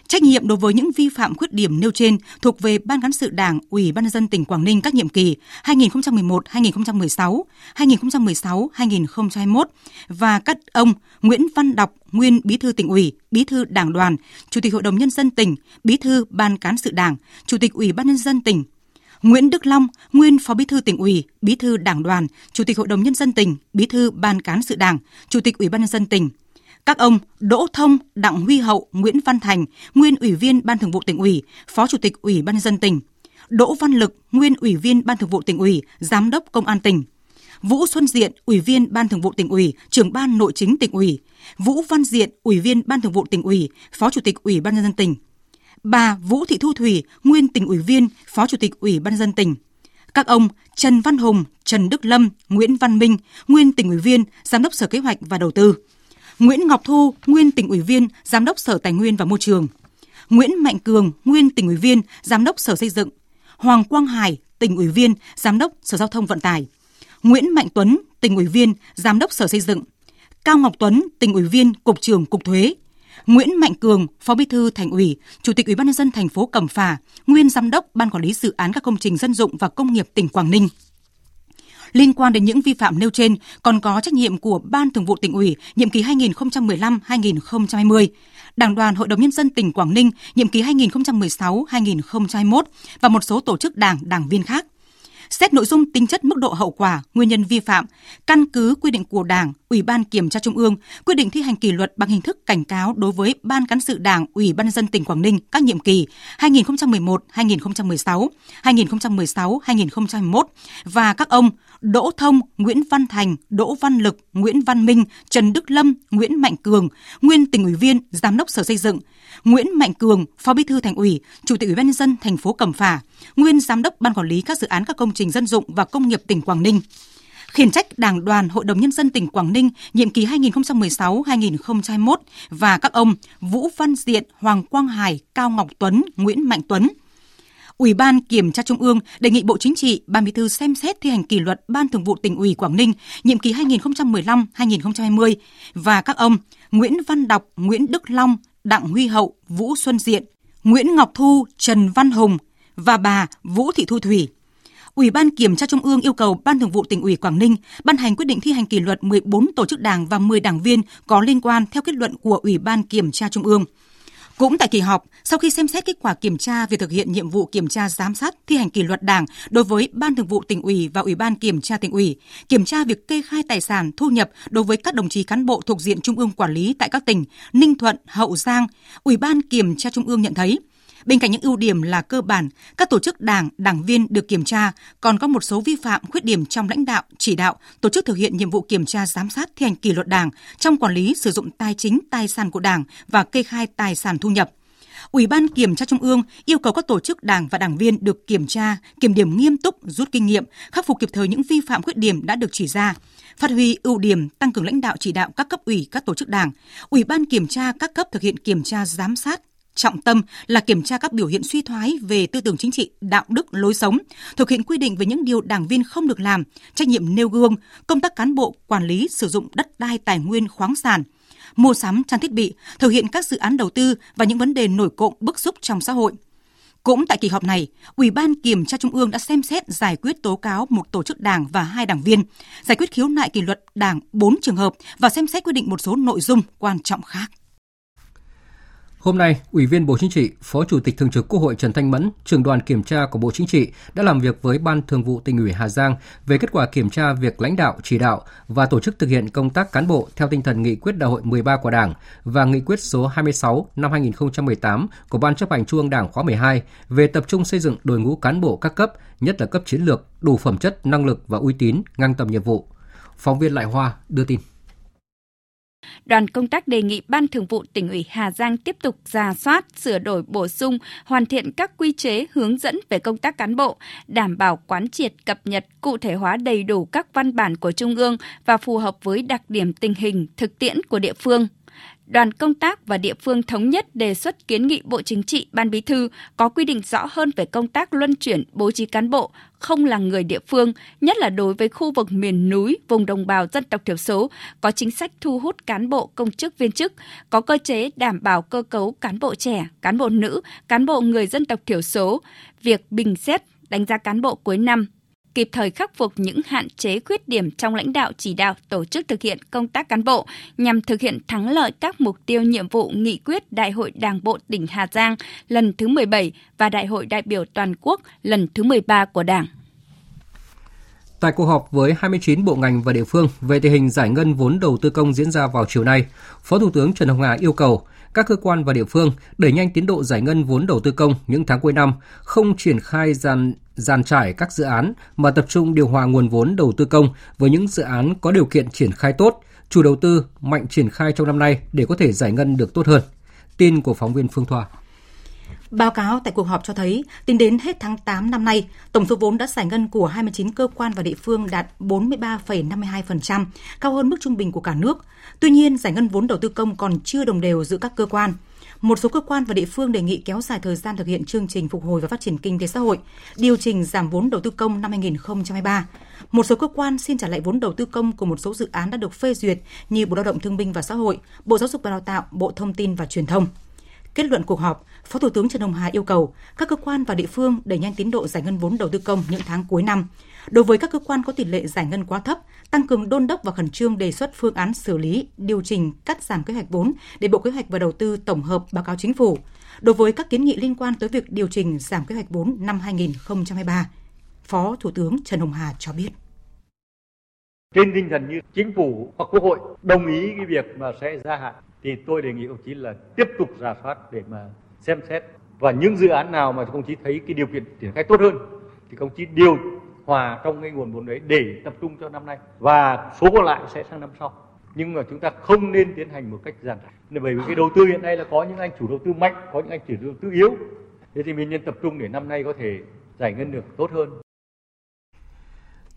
Trách nhiệm đối với những vi phạm khuyết điểm nêu trên thuộc về Ban Cán sự Đảng, Ủy ban nhân dân tỉnh Quảng Ninh các nhiệm kỳ hai nghìn không trăm mười một đến hai nghìn không trăm mười sáu, hai nghìn không trăm mười sáu đến hai nghìn không trăm hai mươi mốt và các ông Nguyễn Văn Đọc, nguyên Bí thư Tỉnh ủy, Bí thư Đảng đoàn, Chủ tịch Hội đồng nhân dân tỉnh, Bí thư Ban Cán sự Đảng, Chủ tịch Ủy ban nhân dân tỉnh, Nguyễn Đức Long, nguyên Phó Bí thư Tỉnh ủy, Bí thư Đảng đoàn, Chủ tịch Hội đồng nhân dân tỉnh, Bí thư Ban Cán sự Đảng, Chủ tịch Ủy ban nhân dân tỉnh. Các ông Đỗ Thông, Đặng Huy Hậu, Nguyễn Văn Thành, nguyên Ủy viên Ban Thường vụ Tỉnh ủy, Phó Chủ tịch Ủy ban nhân dân tỉnh. Đỗ Văn Lực, nguyên Ủy viên Ban Thường vụ Tỉnh ủy, Giám đốc Công an tỉnh. Vũ Xuân Diện, Ủy viên Ban Thường vụ Tỉnh ủy, Trưởng ban Nội chính Tỉnh ủy. Vũ Văn Diện, Ủy viên Ban Thường vụ Tỉnh ủy, Phó Chủ tịch Ủy ban nhân dân tỉnh. Bà Vũ Thị Thu Thủy, nguyên Tỉnh ủy viên, Phó Chủ tịch Ủy ban nhân dân tỉnh. Các ông Trần Văn Hùng, Trần Đức Lâm, Nguyễn Văn Minh, nguyên Tỉnh ủy viên, Giám đốc Sở Kế hoạch và Đầu tư. Nguyễn Ngọc Thu, nguyên Tỉnh ủy viên, Giám đốc Sở Tài nguyên và Môi trường. Nguyễn Mạnh Cường, nguyên Tỉnh ủy viên, Giám đốc Sở Xây dựng. Hoàng Quang Hải, Tỉnh ủy viên, Giám đốc Sở Giao thông Vận tải. Nguyễn Mạnh Tuấn, tỉnh ủy viên, giám đốc Sở Xây dựng; Cao Ngọc Tuấn, tỉnh ủy viên, cục trưởng Cục Thuế; Nguyễn Mạnh Cường, Phó Bí thư Thành ủy, Chủ tịch Ủy ban nhân dân thành phố Cẩm Phả, nguyên giám đốc Ban quản lý dự án các công trình dân dụng và công nghiệp tỉnh Quảng Ninh. Liên quan đến những vi phạm nêu trên, còn có trách nhiệm của Ban Thường vụ Tỉnh ủy nhiệm kỳ hai nghìn không trăm mười lăm đến hai nghìn không trăm hai mươi, Đảng đoàn Hội đồng nhân dân tỉnh Quảng Ninh nhiệm kỳ hai nghìn không trăm mười sáu đến hai nghìn không trăm hai mươi mốt và một số tổ chức đảng, đảng viên khác. Xét nội dung, tính chất, mức độ hậu quả, nguyên nhân vi phạm, căn cứ quy định của Đảng, Ủy ban Kiểm tra Trung ương quyết định thi hành kỷ luật bằng hình thức cảnh cáo đối với Ban Cán sự Đảng, Ủy ban nhân dân tỉnh Quảng Ninh các nhiệm kỳ hai nghìn không trăm mười một đến hai nghìn không trăm mười sáu, hai nghìn không trăm mười sáu đến hai nghìn không trăm hai mươi mốt và các ông Đỗ Thông, Nguyễn Văn Thành, Đỗ Văn Lực, Nguyễn Văn Minh, Trần Đức Lâm, Nguyễn Mạnh Cường, nguyên tỉnh ủy viên, giám đốc Sở Xây dựng; Nguyễn Mạnh Cường, Phó Bí thư Thành ủy, Chủ tịch Ủy ban nhân dân thành phố Cẩm Phả, nguyên giám đốc Ban quản lý các dự án các công trình dân dụng và công nghiệp tỉnh Quảng Ninh. Khiển trách Đảng đoàn Hội đồng nhân dân tỉnh Quảng Ninh nhiệm kỳ hai nghìn không trăm mười sáu đến hai nghìn không trăm hai mươi mốt và các ông Vũ Văn Diện, Hoàng Quang Hải, Cao Ngọc Tuấn, Nguyễn Mạnh Tuấn. Ủy ban Kiểm tra Trung ương đề nghị Bộ Chính trị, Ban Bí thư xem xét thi hành kỷ luật Ban Thường vụ Tỉnh ủy Quảng Ninh nhiệm kỳ hai nghìn không trăm mười lăm đến hai nghìn không trăm hai mươi và các ông Nguyễn Văn Đọc, Nguyễn Đức Long, Đặng Huy Hậu, Vũ Xuân Diện, Nguyễn Ngọc Thu, Trần Văn Hùng và bà Vũ Thị Thu Thủy. Ủy ban Kiểm tra Trung ương yêu cầu Ban Thường vụ Tỉnh ủy Quảng Ninh ban hành quyết định thi hành kỷ luật mười bốn tổ chức đảng và mười đảng viên có liên quan theo kết luận của Ủy ban Kiểm tra Trung ương. Cũng tại kỳ họp, sau khi xem xét kết quả kiểm tra việc thực hiện nhiệm vụ kiểm tra giám sát thi hành kỷ luật Đảng đối với Ban Thường vụ Tỉnh ủy và Ủy ban Kiểm tra Tỉnh ủy, kiểm tra việc kê khai tài sản thu nhập đối với các đồng chí cán bộ thuộc diện Trung ương quản lý tại các tỉnh Ninh Thuận, Hậu Giang, Ủy ban Kiểm tra Trung ương nhận thấy, bên cạnh những ưu điểm là cơ bản, các tổ chức đảng, đảng viên được kiểm tra còn có một số vi phạm, khuyết điểm trong lãnh đạo, chỉ đạo, tổ chức thực hiện nhiệm vụ kiểm tra giám sát thi hành kỷ luật Đảng, trong quản lý sử dụng tài chính, tài sản của Đảng và kê khai tài sản thu nhập. Ủy ban Kiểm tra Trung ương yêu cầu các tổ chức đảng và đảng viên được kiểm tra, kiểm điểm nghiêm túc, rút kinh nghiệm, khắc phục kịp thời những vi phạm, khuyết điểm đã được chỉ ra, phát huy ưu điểm, tăng cường lãnh đạo chỉ đạo các cấp ủy, các tổ chức đảng. Ủy ban Kiểm tra các cấp thực hiện kiểm tra giám sát, trọng tâm là kiểm tra các biểu hiện suy thoái về tư tưởng chính trị, đạo đức, lối sống, thực hiện quy định về những điều đảng viên không được làm, trách nhiệm nêu gương, công tác cán bộ, quản lý, sử dụng đất đai, tài nguyên, khoáng sản, mua sắm, trang thiết bị, thực hiện các dự án đầu tư và những vấn đề nổi cộm bức xúc trong xã hội. Cũng tại kỳ họp này, Ủy ban Kiểm tra Trung ương đã xem xét giải quyết tố cáo một tổ chức đảng và hai đảng viên, giải quyết khiếu nại kỷ luật đảng bốn trường hợp và xem xét quyết định một số nội dung quan trọng khác. Hôm nay, Ủy viên Bộ Chính trị, Phó Chủ tịch Thường trực Quốc hội Trần Thanh Mẫn, trưởng đoàn kiểm tra của Bộ Chính trị đã làm việc với Ban Thường vụ Tỉnh ủy Hà Giang về kết quả kiểm tra việc lãnh đạo, chỉ đạo và tổ chức thực hiện công tác cán bộ theo tinh thần nghị quyết Đại hội mười ba của Đảng và nghị quyết số hai mươi sáu năm hai nghìn không trăm mười tám của Ban Chấp hành Trung ương Đảng khóa mười hai về tập trung xây dựng đội ngũ cán bộ các cấp, nhất là cấp chiến lược, đủ phẩm chất, năng lực và uy tín, ngang tầm nhiệm vụ. Phóng viên Lại Hoa đưa tin. Đoàn công tác đề nghị Ban Thường vụ Tỉnh ủy Hà Giang tiếp tục rà soát, sửa đổi, bổ sung, hoàn thiện các quy chế, hướng dẫn về công tác cán bộ, đảm bảo quán triệt, cập nhật, cụ thể hóa đầy đủ các văn bản của Trung ương và phù hợp với đặc điểm tình hình, thực tiễn của địa phương. Đoàn công tác và địa phương thống nhất đề xuất kiến nghị Bộ Chính trị, Ban Bí thư có quy định rõ hơn về công tác luân chuyển, bố trí cán bộ không là người địa phương, nhất là đối với khu vực miền núi, vùng đồng bào dân tộc thiểu số, có chính sách thu hút cán bộ, công chức, viên chức, có cơ chế đảm bảo cơ cấu cán bộ trẻ, cán bộ nữ, cán bộ người dân tộc thiểu số, việc bình xét, đánh giá cán bộ cuối năm, kịp thời khắc phục những hạn chế, khuyết điểm trong lãnh đạo, chỉ đạo, tổ chức thực hiện công tác cán bộ nhằm thực hiện thắng lợi các mục tiêu, nhiệm vụ nghị quyết Đại hội Đảng bộ tỉnh Hà Giang lần thứ mười bảy và Đại hội đại biểu toàn quốc lần thứ mười ba của Đảng. Tại cuộc họp với hai mươi chín bộ ngành và địa phương về tình hình giải ngân vốn đầu tư công diễn ra vào chiều nay, Phó Thủ tướng Trần Hồng Hà yêu cầu các cơ quan và địa phương đẩy nhanh tiến độ giải ngân vốn đầu tư công những tháng cuối năm, không triển khai dàn dàn trải các dự án mà tập trung điều hòa nguồn vốn đầu tư công với những dự án có điều kiện triển khai tốt, chủ đầu tư mạnh triển khai trong năm nay để có thể giải ngân được tốt hơn. Tin của phóng viên Phương Thoa. Báo cáo tại cuộc họp cho thấy, tính đến hết tháng tám năm nay, tổng số vốn đã giải ngân của hai mươi chín cơ quan và địa phương đạt bốn mươi ba phẩy năm mươi hai phần trăm, cao hơn mức trung bình của cả nước. Tuy nhiên, giải ngân vốn đầu tư công còn chưa đồng đều giữa các cơ quan. Một số cơ quan và địa phương đề nghị kéo dài thời gian thực hiện chương trình phục hồi và phát triển kinh tế xã hội, điều chỉnh giảm vốn đầu tư công năm hai nghìn không trăm hai mươi ba. Một số cơ quan xin trả lại vốn đầu tư công của một số dự án đã được phê duyệt như Bộ Lao động Thương binh và Xã hội, Bộ Giáo dục và Đào tạo, Bộ Thông tin và Truyền thông. Kết luận cuộc họp, Phó Thủ tướng Trần Hồng Hà yêu cầu các cơ quan và địa phương đẩy nhanh tiến độ giải ngân vốn đầu tư công những tháng cuối năm. Đối với các cơ quan có tỷ lệ giải ngân quá thấp, tăng cường đôn đốc và khẩn trương đề xuất phương án xử lý, điều chỉnh, cắt giảm kế hoạch vốn để Bộ Kế hoạch và Đầu tư tổng hợp báo cáo Chính phủ. Đối với các kiến nghị liên quan tới việc điều chỉnh giảm kế hoạch vốn năm hai nghìn không trăm hai mươi ba, Phó Thủ tướng Trần Hồng Hà cho biết. Trên tinh thần như Chính phủ và Quốc hội đồng ý cái việc mà sẽ gia hạn, thì tôi đề nghị đồng chí là tiếp tục rà soát để mà xem xét, và những dự án nào mà đồng chí thấy cái điều kiện triển khai tốt hơn thì đồng chí điều hòa trong cái nguồn vốn đấy để tập trung cho năm nay, và số còn lại sẽ sang năm sau. Nhưng mà chúng ta không nên tiến hành một cách giàn trải, bởi vì cái đầu tư hiện nay là có những anh chủ đầu tư mạnh, có những anh chủ đầu tư yếu. Thế thì mình nên tập trung để năm nay có thể giải ngân được tốt hơn.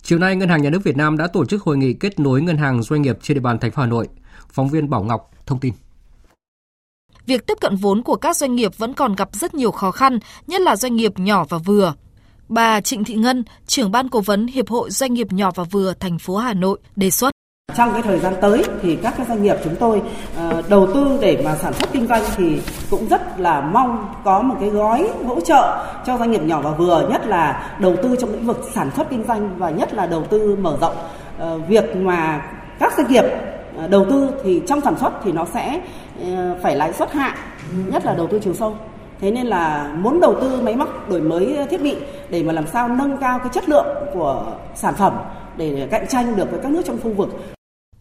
Chiều nay, Ngân hàng Nhà nước Việt Nam đã tổ chức hội nghị kết nối ngân hàng doanh nghiệp trên địa bàn thành phố Hà Nội. Phóng viên Bảo Ngọc thông tin. Việc tiếp cận vốn của các doanh nghiệp vẫn còn gặp rất nhiều khó khăn, nhất là doanh nghiệp nhỏ và vừa. Bà Trịnh Thị Ngân, trưởng ban cố vấn Hiệp hội Doanh nghiệp nhỏ và vừa thành phố Hà Nội đề xuất. Trong cái thời gian tới thì các cái doanh nghiệp chúng tôi đầu tư để mà sản xuất kinh doanh thì cũng rất là mong có một cái gói hỗ trợ cho doanh nghiệp nhỏ và vừa, nhất là đầu tư trong lĩnh vực sản xuất kinh doanh và nhất là đầu tư mở rộng. Việc mà các doanh nghiệp đầu tư thì trong sản xuất thì nó sẽ phải lãi suất hạ, nhất là đầu tư chiều sâu. Thế nên là muốn đầu tư máy móc, đổi mới thiết bị để mà làm sao nâng cao cái chất lượng của sản phẩm để cạnh tranh được với các nước trong khu vực.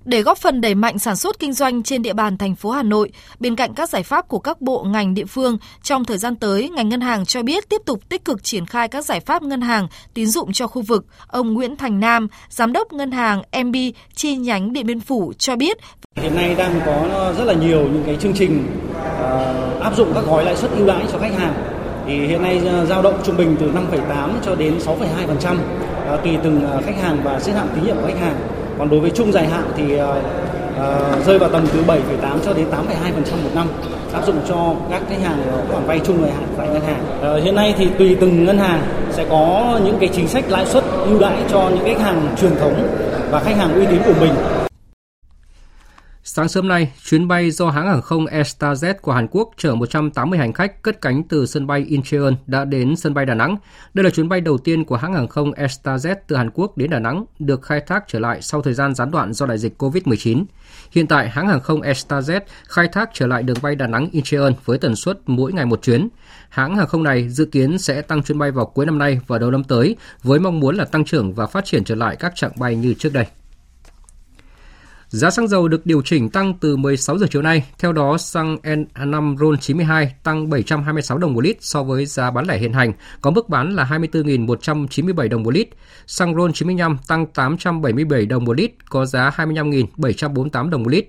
Để góp phần đẩy mạnh sản xuất kinh doanh trên địa bàn thành phố Hà Nội, bên cạnh các giải pháp của các bộ ngành địa phương, trong thời gian tới, ngành ngân hàng cho biết tiếp tục tích cực triển khai các giải pháp ngân hàng, tín dụng cho khu vực. Ông Nguyễn Thành Nam, Giám đốc Ngân hàng em bê chi nhánh Điện Biên Phủ cho biết. Hiện nay đang có rất là nhiều những cái chương trình uh, áp dụng các gói lãi suất ưu đãi cho khách hàng. Thì hiện nay dao động trung bình từ năm phẩy tám cho đến sáu phẩy hai phần trăm uh, tùy từng uh, khách hàng và xếp hạng tín nhiệm của khách hàng. Còn đối với chung dài hạn thì uh, uh, rơi vào tầm từ bảy phẩy tám cho đến tám phẩy hai phần trăm một năm, áp dụng cho các khách hàng khoản vay chung dài hạn tại ngân hàng. Uh, hiện nay thì tùy từng ngân hàng sẽ có những cái chính sách lãi suất ưu đãi cho những khách hàng truyền thống và khách hàng uy tín của mình. Sáng sớm nay, chuyến bay do hãng hàng không EstarJet của Hàn Quốc chở một trăm tám mươi hành khách cất cánh từ sân bay Incheon đã đến sân bay Đà Nẵng. Đây là chuyến bay đầu tiên của hãng hàng không EstarJet từ Hàn Quốc đến Đà Nẵng, được khai thác trở lại sau thời gian gián đoạn do đại dịch covid mười chín. Hiện tại, hãng hàng không EstarJet khai thác trở lại đường bay Đà Nẵng Incheon với tần suất mỗi ngày một chuyến. Hãng hàng không này dự kiến sẽ tăng chuyến bay vào cuối năm nay và đầu năm tới, với mong muốn là tăng trưởng và phát triển trở lại các chặng bay như trước đây. Giá xăng dầu được điều chỉnh tăng từ mười sáu giờ chiều nay, theo đó xăng e năm RON chín mươi hai tăng bảy trăm hai mươi sáu đồng một lít so với giá bán lẻ hiện hành, có mức bán là hai mươi tư nghìn một trăm chín mươi bảy đồng một lít. Xăng RON chín mươi lăm tăng tám trăm bảy mươi bảy đồng một lít, có giá hai mươi lăm nghìn bảy trăm bốn mươi tám đồng một lít.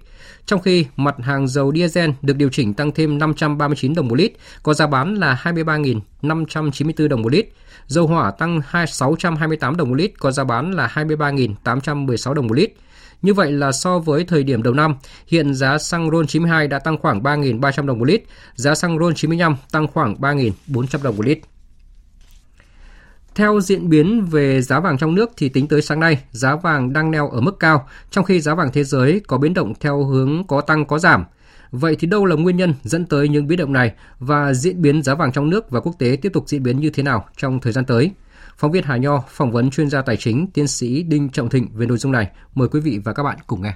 Trong khi mặt hàng dầu diesel được điều chỉnh tăng thêm năm trăm ba mươi chín đồng một lít, có giá bán là hai mươi ba nghìn năm trăm chín mươi tư đồng một lít. Dầu hỏa tăng sáu trăm hai mươi tám đồng một lít, có giá bán là hai mươi ba nghìn tám trăm mười sáu đồng một lít. Như vậy là so với thời điểm đầu năm, hiện giá xăng RON chín mươi hai đã tăng khoảng ba nghìn ba trăm đồng một lít, giá xăng RON chín mươi lăm tăng khoảng ba nghìn bốn trăm đồng một lít. Theo diễn biến về giá vàng trong nước thì tính tới sáng nay, giá vàng đang neo ở mức cao, trong khi giá vàng thế giới có biến động theo hướng có tăng có giảm. Vậy thì đâu là nguyên nhân dẫn tới những biến động này và diễn biến giá vàng trong nước và quốc tế tiếp tục diễn biến như thế nào trong thời gian tới? Phóng viên Hà Nho phỏng vấn chuyên gia tài chính tiến sĩ Đinh Trọng Thịnh về nội dung này. Mời quý vị và các bạn cùng nghe.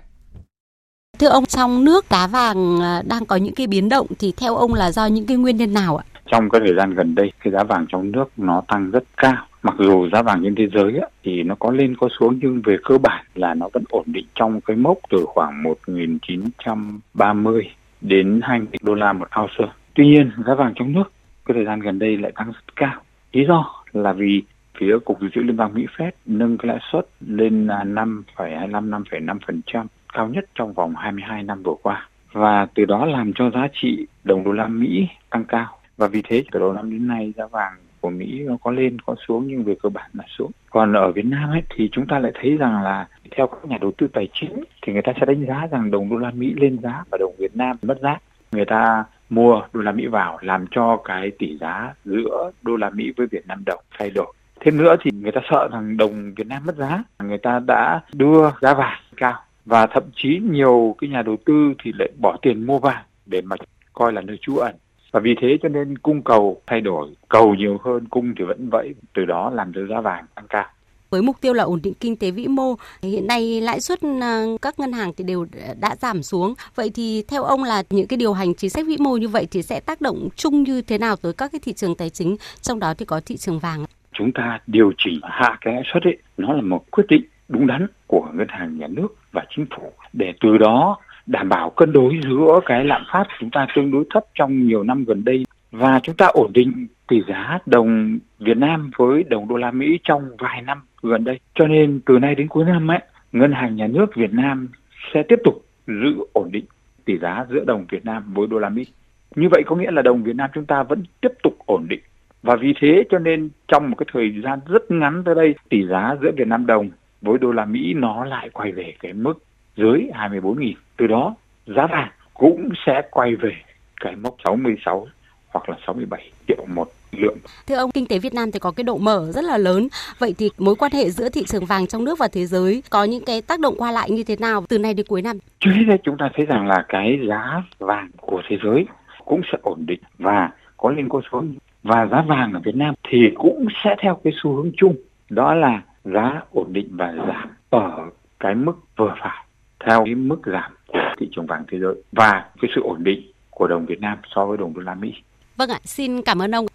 Thưa ông, trong nước giá vàng đang có những cái biến động thì theo ông là do những cái nguyên nhân nào ạ? Trong cái thời gian gần đây, cái giá vàng trong nước nó tăng rất cao. Mặc dù giá vàng trên thế giới ấy, thì nó có lên có xuống nhưng về cơ bản là nó vẫn ổn định trong cái mốc từ khoảng một nghìn chín trăm ba mươi đến hai nghìn đô la một ounce. Tuy nhiên, giá vàng trong nước cái thời gian gần đây lại tăng rất cao. Lý do là vì phía Cục Dự trữ Liên bang Mỹ Fed nâng cái lãi suất lên năm phẩy hai mươi lăm đến năm phẩy năm phần trăm, cao nhất trong vòng hai mươi hai năm vừa qua. Và từ đó làm cho giá trị đồng đô la Mỹ tăng cao. Và vì thế từ đầu năm đến nay giá vàng của Mỹ nó có lên có xuống nhưng về cơ bản là xuống. Còn ở Việt Nam ấy, thì chúng ta lại thấy rằng là theo các nhà đầu tư tài chính thì người ta sẽ đánh giá rằng đồng đô la Mỹ lên giá và đồng Việt Nam mất giá. Người ta mua đô la Mỹ vào, làm cho cái tỷ giá giữa đô la Mỹ với Việt Nam đồng thay đổi. Thêm nữa thì người ta sợ rằng đồng Việt Nam mất giá, người ta đã đưa giá vàng cao và thậm chí nhiều cái nhà đầu tư thì lại bỏ tiền mua vàng để mà coi là nơi trú ẩn. Và vì thế cho nên cung cầu thay đổi, cầu nhiều hơn, cung thì vẫn vậy, từ đó làm cho giá vàng tăng cao. Với mục tiêu là ổn định kinh tế vĩ mô, hiện nay lãi suất các ngân hàng thì đều đã giảm xuống. Vậy thì theo ông là những cái điều hành chính sách vĩ mô như vậy thì sẽ tác động chung như thế nào tới các cái thị trường tài chính, trong đó thì có thị trường vàng? Chúng ta điều chỉnh hạ cái lãi suất ấy, nó là một quyết định đúng đắn của ngân hàng nhà nước và chính phủ, để từ đó đảm bảo cân đối giữa cái lạm phát chúng ta tương đối thấp trong nhiều năm gần đây và chúng ta ổn định tỷ giá đồng Việt Nam với đồng đô la Mỹ trong vài năm gần đây. Cho nên từ nay đến cuối năm ấy, ngân hàng nhà nước Việt Nam sẽ tiếp tục giữ ổn định tỷ giá giữa đồng Việt Nam với đô la Mỹ. Như vậy có nghĩa là đồng Việt Nam chúng ta vẫn tiếp tục ổn định, và vì thế cho nên trong một cái thời gian rất ngắn tới đây, tỷ giá giữa Việt Nam đồng với đô la Mỹ nó lại quay về cái mức dưới hai mươi bốn nghìn. Từ đó giá vàng cũng sẽ quay về cái mốc sáu mươi sáu hoặc là sáu mươi bảy triệu một lượng. Thưa ông, kinh tế Việt Nam thì có cái độ mở rất là lớn. Vậy thì mối quan hệ giữa thị trường vàng trong nước và thế giới có những cái tác động qua lại như thế nào từ nay đến cuối năm? Trước hết chúng ta thấy rằng là cái giá vàng của thế giới cũng sẽ ổn định và có lên có xuống. Và giá vàng ở Việt Nam thì cũng sẽ theo cái xu hướng chung, đó là giá ổn định và giảm ở cái mức vừa phải theo cái mức giảm của thị trường vàng thế giới và cái sự ổn định của đồng Việt Nam so với đồng đô la Mỹ. Vâng ạ, xin cảm ơn ông.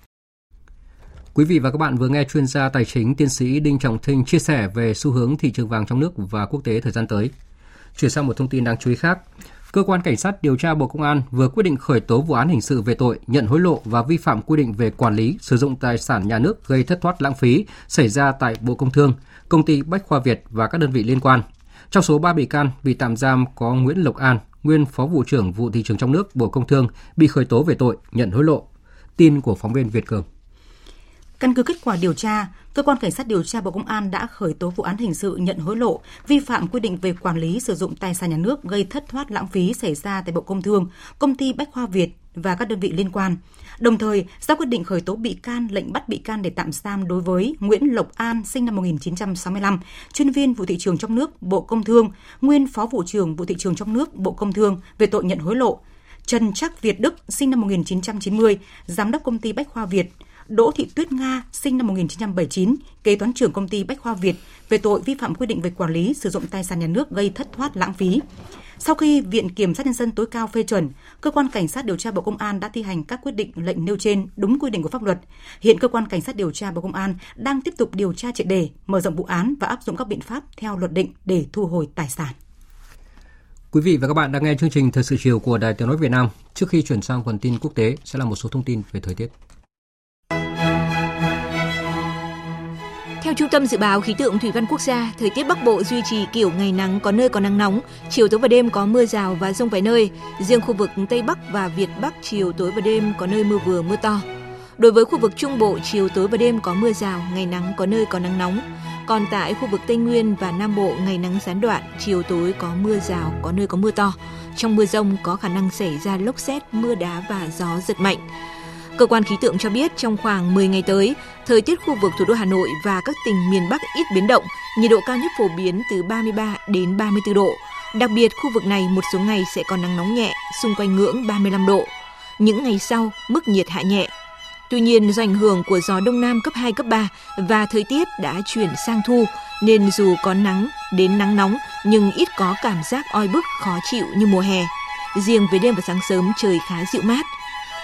Quý vị và các bạn vừa nghe chuyên gia tài chính tiến sĩ Đinh Trọng Thinh chia sẻ về xu hướng thị trường vàng trong nước và quốc tế thời gian tới. Chuyển sang một thông tin đáng chú ý khác. Cơ quan Cảnh sát điều tra Bộ Công an vừa quyết định khởi tố vụ án hình sự về tội nhận hối lộ và vi phạm quy định về quản lý, sử dụng tài sản nhà nước gây thất thoát lãng phí xảy ra tại Bộ Công Thương, công ty Bách Khoa Việt và các đơn vị liên quan. Trong số ba bị can bị tạm giam có Nguyễn Lộc An, nguyên Phó Vụ trưởng Vụ Thị trường trong nước Bộ Công Thương, bị khởi tố về tội nhận hối lộ. Tin của phóng viên Việt Cường. Căn cứ kết quả điều tra, Cơ quan Cảnh sát điều tra Bộ Công an đã khởi tố vụ án hình sự nhận hối lộ, vi phạm quy định về quản lý sử dụng tài sản nhà nước gây thất thoát lãng phí xảy ra tại Bộ Công Thương, công ty Bách Khoa Việt và các đơn vị liên quan. Đồng thời, ra quyết định khởi tố bị can, lệnh bắt bị can để tạm giam đối với Nguyễn Lộc An, sinh năm một chín sáu lăm, chuyên viên Vụ Thị trường trong nước Bộ Công Thương, nguyên Phó Vụ trưởng Vụ Thị trường trong nước Bộ Công Thương về tội nhận hối lộ; Trần Trắc Việt Đức, sinh năm một chín chín mươi, giám đốc công ty Bách Khoa Việt; Đỗ Thị Tuyết Nga, sinh năm một chín bảy chín, kế toán trưởng công ty Bách Khoa Việt về tội vi phạm quy định về quản lý sử dụng tài sản nhà nước gây thất thoát lãng phí. Sau khi Viện Kiểm sát Nhân dân tối cao phê chuẩn, Cơ quan Cảnh sát điều tra Bộ Công an đã thi hành các quyết định, lệnh nêu trên đúng quy định của pháp luật. Hiện Cơ quan Cảnh sát điều tra Bộ Công an đang tiếp tục điều tra triệt để, mở rộng vụ án và áp dụng các biện pháp theo luật định để thu hồi tài sản. Quý vị và các bạn đang nghe chương trình Thời sự chiều của Đài Tiếng nói Việt Nam. Trước khi chuyển sang phần tin quốc tế sẽ là một số thông tin về thời tiết. Theo Trung tâm Dự báo Khí tượng Thủy văn Quốc gia, thời tiết Bắc Bộ duy trì kiểu ngày nắng, có nơi có nắng nóng, chiều tối và đêm có mưa rào và dông vài nơi. Riêng khu vực Tây Bắc và Việt Bắc chiều tối và đêm có nơi mưa vừa mưa to. Đối với khu vực Trung Bộ, chiều tối và đêm có mưa rào, ngày nắng, có nơi có nắng nóng. Còn tại khu vực Tây Nguyên và Nam Bộ, ngày nắng gián đoạn, chiều tối có mưa rào, có nơi có mưa to. Trong mưa dông có khả năng xảy ra lốc sét, mưa đá và gió giật mạnh. Cơ quan khí tượng cho biết trong khoảng mười ngày tới, thời tiết khu vực thủ đô Hà Nội và các tỉnh miền Bắc ít biến động, nhiệt độ cao nhất phổ biến từ ba mươi ba đến ba mươi tư độ. Đặc biệt, khu vực này một số ngày sẽ có nắng nóng nhẹ, xung quanh ngưỡng ba mươi lăm độ. Những ngày sau, mức nhiệt hạ nhẹ. Tuy nhiên, do ảnh hưởng của gió Đông Nam cấp hai, cấp ba và thời tiết đã chuyển sang thu, nên dù có nắng đến nắng nóng nhưng ít có cảm giác oi bức khó chịu như mùa hè. Riêng về đêm và sáng sớm trời khá dịu mát.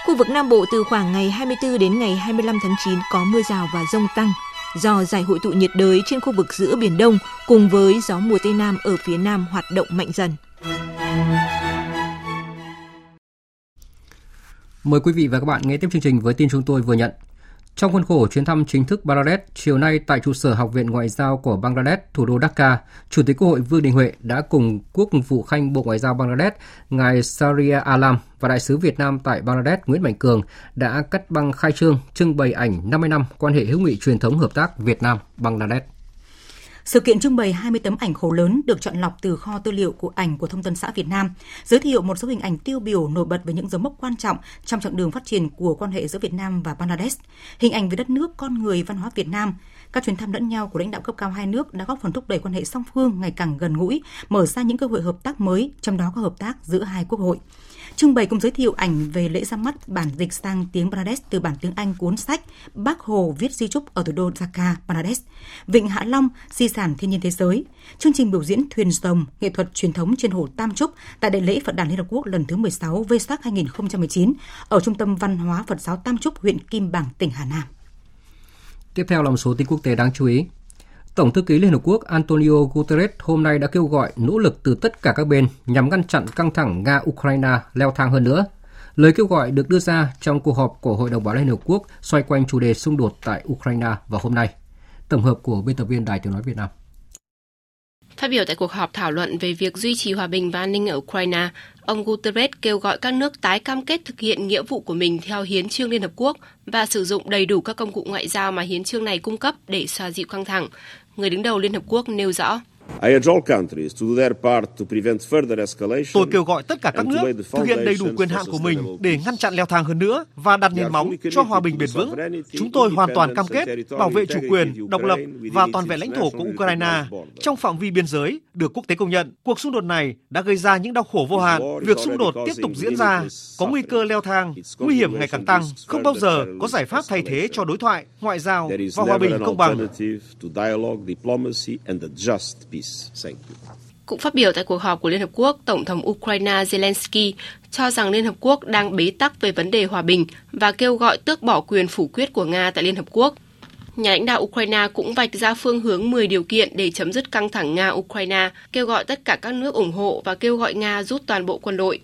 Khu vực Nam Bộ từ khoảng ngày hai mươi tư đến ngày hai mươi lăm tháng chín có mưa rào và dông tăng. Do giải hội tụ nhiệt đới trên khu vực giữa Biển Đông cùng với gió mùa Tây Nam ở phía Nam hoạt động mạnh dần. Mời quý vị và các bạn nghe tiếp chương trình với tin chúng tôi vừa nhận. Trong khuôn khổ chuyến thăm chính thức Bangladesh, chiều nay tại trụ sở Học viện Ngoại giao của Bangladesh, thủ đô Dhaka, Chủ tịch Quốc hội Vương Đình Huệ đã cùng Quốc vụ khanh Bộ Ngoại giao Bangladesh, ngài Sharia Alam và Đại sứ Việt Nam tại Bangladesh Nguyễn Mạnh Cường đã cắt băng khai trương trưng bày ảnh năm mươi năm quan hệ hữu nghị truyền thống hợp tác Việt Nam - Bangladesh. Sự kiện trưng bày hai mươi tấm ảnh khổ lớn được chọn lọc từ kho tư liệu của ảnh của Thông tấn xã Việt Nam, giới thiệu một số hình ảnh tiêu biểu nổi bật về những dấu mốc quan trọng trong chặng đường phát triển của quan hệ giữa Việt Nam và Bangladesh, hình ảnh về đất nước, con người, văn hóa Việt Nam. Các chuyến thăm lẫn nhau của lãnh đạo cấp cao hai nước đã góp phần thúc đẩy quan hệ song phương ngày càng gần gũi, mở ra những cơ hội hợp tác mới, trong đó có hợp tác giữa hai quốc hội. Trưng bày cũng giới thiệu ảnh về lễ ra mắt bản dịch sang tiếng Bangladesh từ bản tiếng Anh cuốn sách Bác Hồ viết di chúc ở thủ đô Dhaka, Bangladesh, Vịnh Hạ Long, di sản thiên nhiên thế giới, chương trình biểu diễn thuyền rồng, nghệ thuật truyền thống trên hồ Tam Trúc tại đại lễ Phật đản Liên Hợp Quốc lần thứ mười sáu vê sắc hai không một chín ở Trung tâm Văn hóa Phật giáo Tam Trúc, huyện Kim Bảng, tỉnh Hà Nam. Tiếp theo là một số tin quốc tế đáng chú ý. Tổng thư ký Liên Hợp Quốc Antonio Guterres hôm nay đã kêu gọi nỗ lực từ tất cả các bên nhằm ngăn chặn căng thẳng Nga-Ukraine leo thang hơn nữa. Lời kêu gọi được đưa ra trong cuộc họp của Hội đồng Bảo an Liên Hợp Quốc xoay quanh chủ đề xung đột tại Ukraine vào hôm nay. Tổng hợp của biên tập viên Đài Tiếng nói Việt Nam. Phát biểu tại cuộc họp thảo luận về việc duy trì hòa bình và an ninh ở Ukraine, ông Guterres kêu gọi các nước tái cam kết thực hiện nghĩa vụ của mình theo Hiến chương Liên Hợp Quốc và sử dụng đầy đủ các công cụ ngoại giao mà hiến chương này cung cấp để xoa dịu căng thẳng. Người đứng đầu Liên Hợp Quốc nêu rõ. Tôi kêu gọi tất cả các nước thực hiện đầy đủ quyền hạn của mình để ngăn chặn leo thang hơn nữa và đặt nền móng cho hòa bình bền vững. Chúng tôi hoàn toàn cam kết bảo vệ chủ quyền, độc lập và toàn vẹn lãnh thổ của Ukraine trong phạm vi biên giới được quốc tế công nhận. Cuộc xung đột này đã gây ra những đau khổ vô hạn. Việc xung đột tiếp tục diễn ra có nguy cơ leo thang, nguy hiểm ngày càng tăng. Không bao giờ có giải pháp thay thế cho đối thoại, ngoại giao và hòa bình công bằng. Cũng phát biểu tại cuộc họp của Liên Hợp Quốc, Tổng thống Ukraine Zelensky cho rằng Liên Hợp Quốc đang bế tắc về vấn đề hòa bình và kêu gọi tước bỏ quyền phủ quyết của Nga tại Liên Hợp Quốc. Nhà lãnh đạo Ukraine cũng vạch ra phương hướng mười điều kiện để chấm dứt căng thẳng Nga-Ukraine, kêu gọi tất cả các nước ủng hộ và kêu gọi Nga rút toàn bộ quân đội.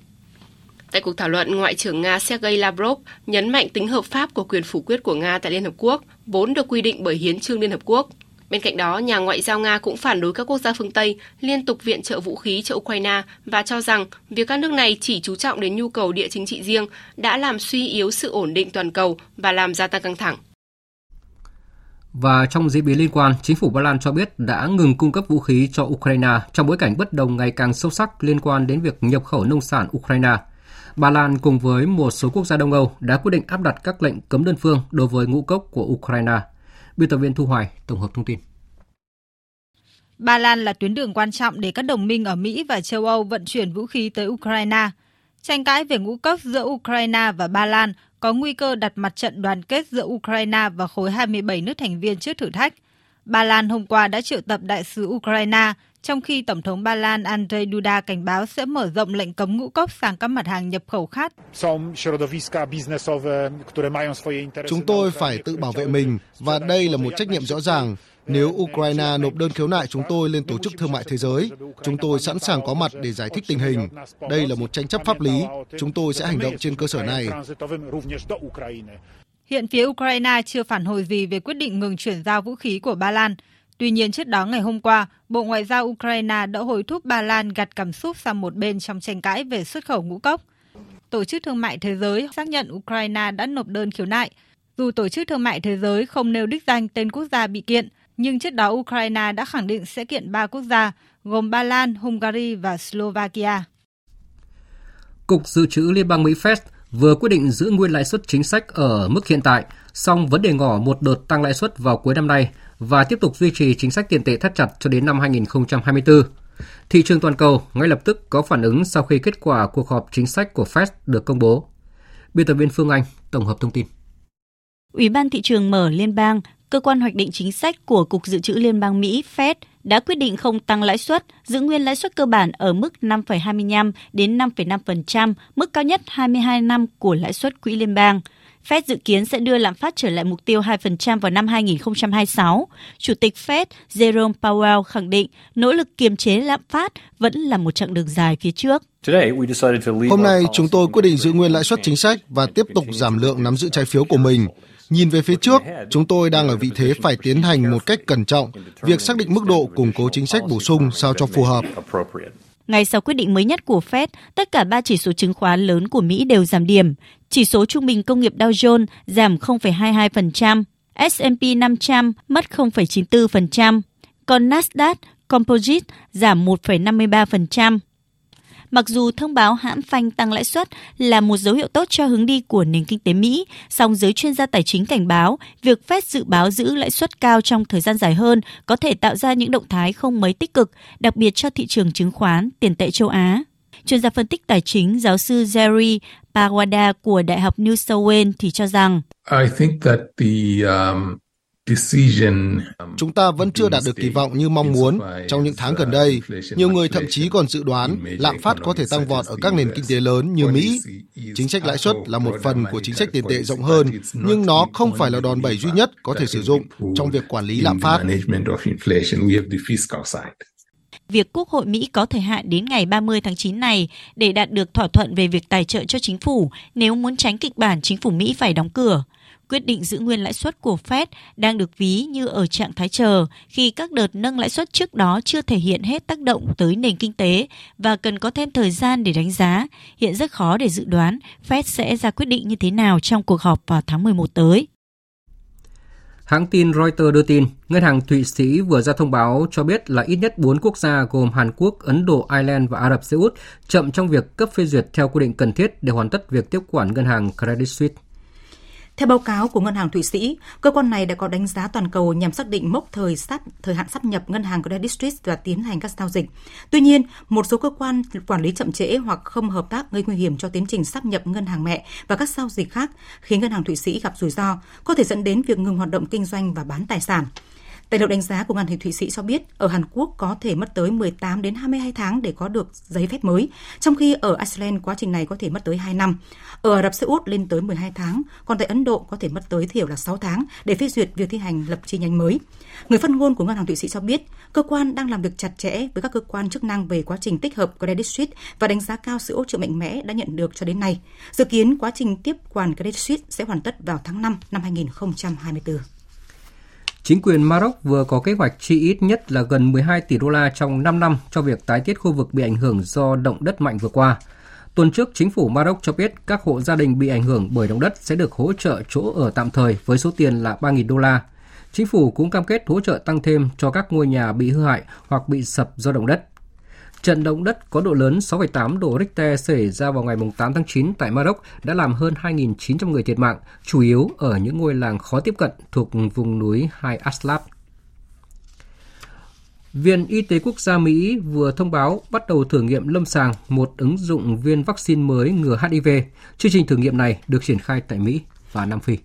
Tại cuộc thảo luận, Ngoại trưởng Nga Sergei Lavrov nhấn mạnh tính hợp pháp của quyền phủ quyết của Nga tại Liên Hợp Quốc, vốn được quy định bởi Hiến chương Liên Hợp Quốc. Bên cạnh đó, nhà ngoại giao Nga cũng phản đối các quốc gia phương Tây liên tục viện trợ vũ khí cho Ukraine và cho rằng việc các nước này chỉ chú trọng đến nhu cầu địa chính trị riêng đã làm suy yếu sự ổn định toàn cầu và làm gia tăng căng thẳng. Và trong diễn biến liên quan, chính phủ Ba Lan cho biết đã ngừng cung cấp vũ khí cho Ukraine trong bối cảnh bất đồng ngày càng sâu sắc liên quan đến việc nhập khẩu nông sản Ukraine. Ba Lan cùng với một số quốc gia Đông Âu đã quyết định áp đặt các lệnh cấm đơn phương đối với ngũ cốc của Ukraine. Biên tập viên Thu Hoài tổng hợp thông tin. Ba Lan là tuyến đường quan trọng để các đồng minh ở Mỹ và châu Âu vận chuyển vũ khí tới Ukraine. Tranh cãi về ngũ cốc giữa Ukraine và Ba Lan có nguy cơ đặt mặt trận đoàn kết giữa Ukraine và khối hai mươi bảy nước thành viên trước thử thách. Ba Lan hôm qua đã triệu tập đại sứ Ukraine, trong khi Tổng thống Ba Lan Andrzej Duda cảnh báo sẽ mở rộng lệnh cấm ngũ cốc sang các mặt hàng nhập khẩu khác. Chúng tôi phải tự bảo vệ mình và đây là một trách nhiệm rõ ràng. Nếu Ukraine nộp đơn khiếu nại chúng tôi lên Tổ chức Thương mại Thế giới, chúng tôi sẵn sàng có mặt để giải thích tình hình. Đây là một tranh chấp pháp lý, chúng tôi sẽ hành động trên cơ sở này. Hiện phía Ukraine chưa phản hồi gì về quyết định ngừng chuyển giao vũ khí của Ba Lan. Tuy nhiên, trước đó ngày hôm qua, Bộ Ngoại giao Ukraine đã hối thúc Ba Lan gạt cảm xúc sang một bên trong tranh cãi về xuất khẩu ngũ cốc. Tổ chức Thương mại Thế giới xác nhận Ukraine đã nộp đơn khiếu nại. Dù Tổ chức Thương mại Thế giới không nêu đích danh tên quốc gia bị kiện, nhưng trước đó Ukraine đã khẳng định sẽ kiện ba quốc gia, gồm Ba Lan, Hungary và Slovakia. Cục Dự trữ Liên bang Mỹ Fed vừa quyết định giữ nguyên lãi suất chính sách ở mức hiện tại, song vấn đề ngỏ một đợt tăng lãi suất vào cuối năm nay và tiếp tục duy trì chính sách tiền tệ thắt chặt cho đến năm hai không hai tư. Thị trường toàn cầu ngay lập tức có phản ứng sau khi kết quả cuộc họp chính sách của Fed được công bố. Biên tập viên Phương Anh tổng hợp thông tin. Ủy ban thị trường mở liên bang, cơ quan hoạch định chính sách của Cục Dự trữ Liên bang Mỹ Fed đã quyết định không tăng lãi suất, giữ nguyên lãi suất cơ bản ở mức năm phẩy hai mươi lăm đến năm phẩy năm phần trăm, mức cao nhất hai mươi hai năm của lãi suất quỹ liên bang. Fed dự kiến sẽ đưa lạm phát trở lại mục tiêu hai phần trăm vào năm hai không hai sáu. Chủ tịch Fed Jerome Powell khẳng định nỗ lực kiềm chế lạm phát vẫn là một chặng đường dài phía trước. Hôm nay chúng tôi quyết định giữ nguyên lãi suất chính sách và tiếp tục giảm lượng nắm giữ trái phiếu của mình. Nhìn về phía trước, chúng tôi đang ở vị thế phải tiến hành một cách cẩn trọng việc xác định mức độ củng cố chính sách bổ sung sao cho phù hợp. Ngay sau quyết định mới nhất của Fed, tất cả ba chỉ số chứng khoán lớn của Mỹ đều giảm điểm. Chỉ số trung bình công nghiệp Dow Jones giảm không phẩy hai mươi hai phần trăm, S and P năm trăm mất không phẩy chín mươi tư phần trăm, còn Nasdaq Composite giảm một phẩy năm mươi ba phần trăm. Mặc dù thông báo hãm phanh tăng lãi suất là một dấu hiệu tốt cho hướng đi của nền kinh tế Mỹ, song giới chuyên gia tài chính cảnh báo việc Fed dự báo giữ lãi suất cao trong thời gian dài hơn có thể tạo ra những động thái không mấy tích cực, đặc biệt cho thị trường chứng khoán, tiền tệ châu Á. Chuyên gia phân tích tài chính giáo sư Jerry Pawada của Đại học New South Wales thì cho rằng I think that the, um... Chúng ta vẫn chưa đạt được kỳ vọng như mong muốn trong những tháng gần đây. Nhiều người thậm chí còn dự đoán lạm phát có thể tăng vọt ở các nền kinh tế lớn như Mỹ. Chính sách lãi suất là một phần của chính sách tiền tệ rộng hơn, nhưng nó không phải là đòn bẩy duy nhất có thể sử dụng trong việc quản lý lạm phát. Việc Quốc hội Mỹ có thời hạn đến ngày ba mươi tháng chín này để đạt được thỏa thuận về việc tài trợ cho chính phủ nếu muốn tránh kịch bản chính phủ Mỹ phải đóng cửa. Quyết định giữ nguyên lãi suất của Fed đang được ví như ở trạng thái chờ khi các đợt nâng lãi suất trước đó chưa thể hiện hết tác động tới nền kinh tế và cần có thêm thời gian để đánh giá. Hiện rất khó để dự đoán Fed sẽ ra quyết định như thế nào trong cuộc họp vào tháng mười một tới. Hãng tin Reuters đưa tin, Ngân hàng Thụy Sĩ vừa ra thông báo cho biết là ít nhất bốn quốc gia gồm Hàn Quốc, Ấn Độ, Ireland và Ả Rập Xê Út chậm trong việc cấp phê duyệt theo quy định cần thiết để hoàn tất việc tiếp quản ngân hàng Credit Suisse. Theo báo cáo của Ngân hàng Thụy Sĩ, cơ quan này đã có đánh giá toàn cầu nhằm xác định mốc thời sát, thời hạn sáp nhập ngân hàng Credit Suisse và tiến hành các giao dịch. Tuy nhiên, một số cơ quan quản lý chậm trễ hoặc không hợp tác gây nguy hiểm cho tiến trình sáp nhập ngân hàng mẹ và các giao dịch khác, khiến Ngân hàng Thụy Sĩ gặp rủi ro, có thể dẫn đến việc ngừng hoạt động kinh doanh và bán tài sản. Tài liệu đánh giá của Ngân hàng Thụy Sĩ cho biết, ở Hàn Quốc có thể mất tới mười tám đến hai mươi hai tháng để có được giấy phép mới, trong khi ở Iceland quá trình này có thể mất tới hai năm. Ở Ả Rập Xê Út lên tới mười hai tháng, còn tại Ấn Độ có thể mất tới thiểu là sáu tháng để phê duyệt việc thi hành lập chi nhánh mới. Người phát ngôn của Ngân hàng Thụy Sĩ cho biết, cơ quan đang làm việc chặt chẽ với các cơ quan chức năng về quá trình tích hợp Credit Suisse và đánh giá cao sự hỗ trợ mạnh mẽ đã nhận được cho đến nay. Dự kiến quá trình tiếp quản Credit Suisse sẽ hoàn tất vào tháng năm năm hai nghìn không trăm hai mươi tư. Chính quyền Maroc vừa có kế hoạch chi ít nhất là gần mười hai tỷ đô la trong năm năm cho việc tái thiết khu vực bị ảnh hưởng do động đất mạnh vừa qua. Tuần trước, chính phủ Maroc cho biết các hộ gia đình bị ảnh hưởng bởi động đất sẽ được hỗ trợ chỗ ở tạm thời với số tiền là ba nghìn đô la. Chính phủ cũng cam kết hỗ trợ tăng thêm cho các ngôi nhà bị hư hại hoặc bị sập do động đất. Trận động đất có độ lớn sáu phẩy tám độ Richter xảy ra vào ngày tám tháng chín tại Maroc đã làm hơn hai nghìn chín trăm người thiệt mạng, chủ yếu ở những ngôi làng khó tiếp cận thuộc vùng núi Hai Aslab. Viện Y tế Quốc gia Mỹ vừa thông báo bắt đầu thử nghiệm lâm sàng một ứng dụng viên vaccine mới ngừa hát i vê. Chương trình thử nghiệm này được triển khai tại Mỹ và Nam Phi.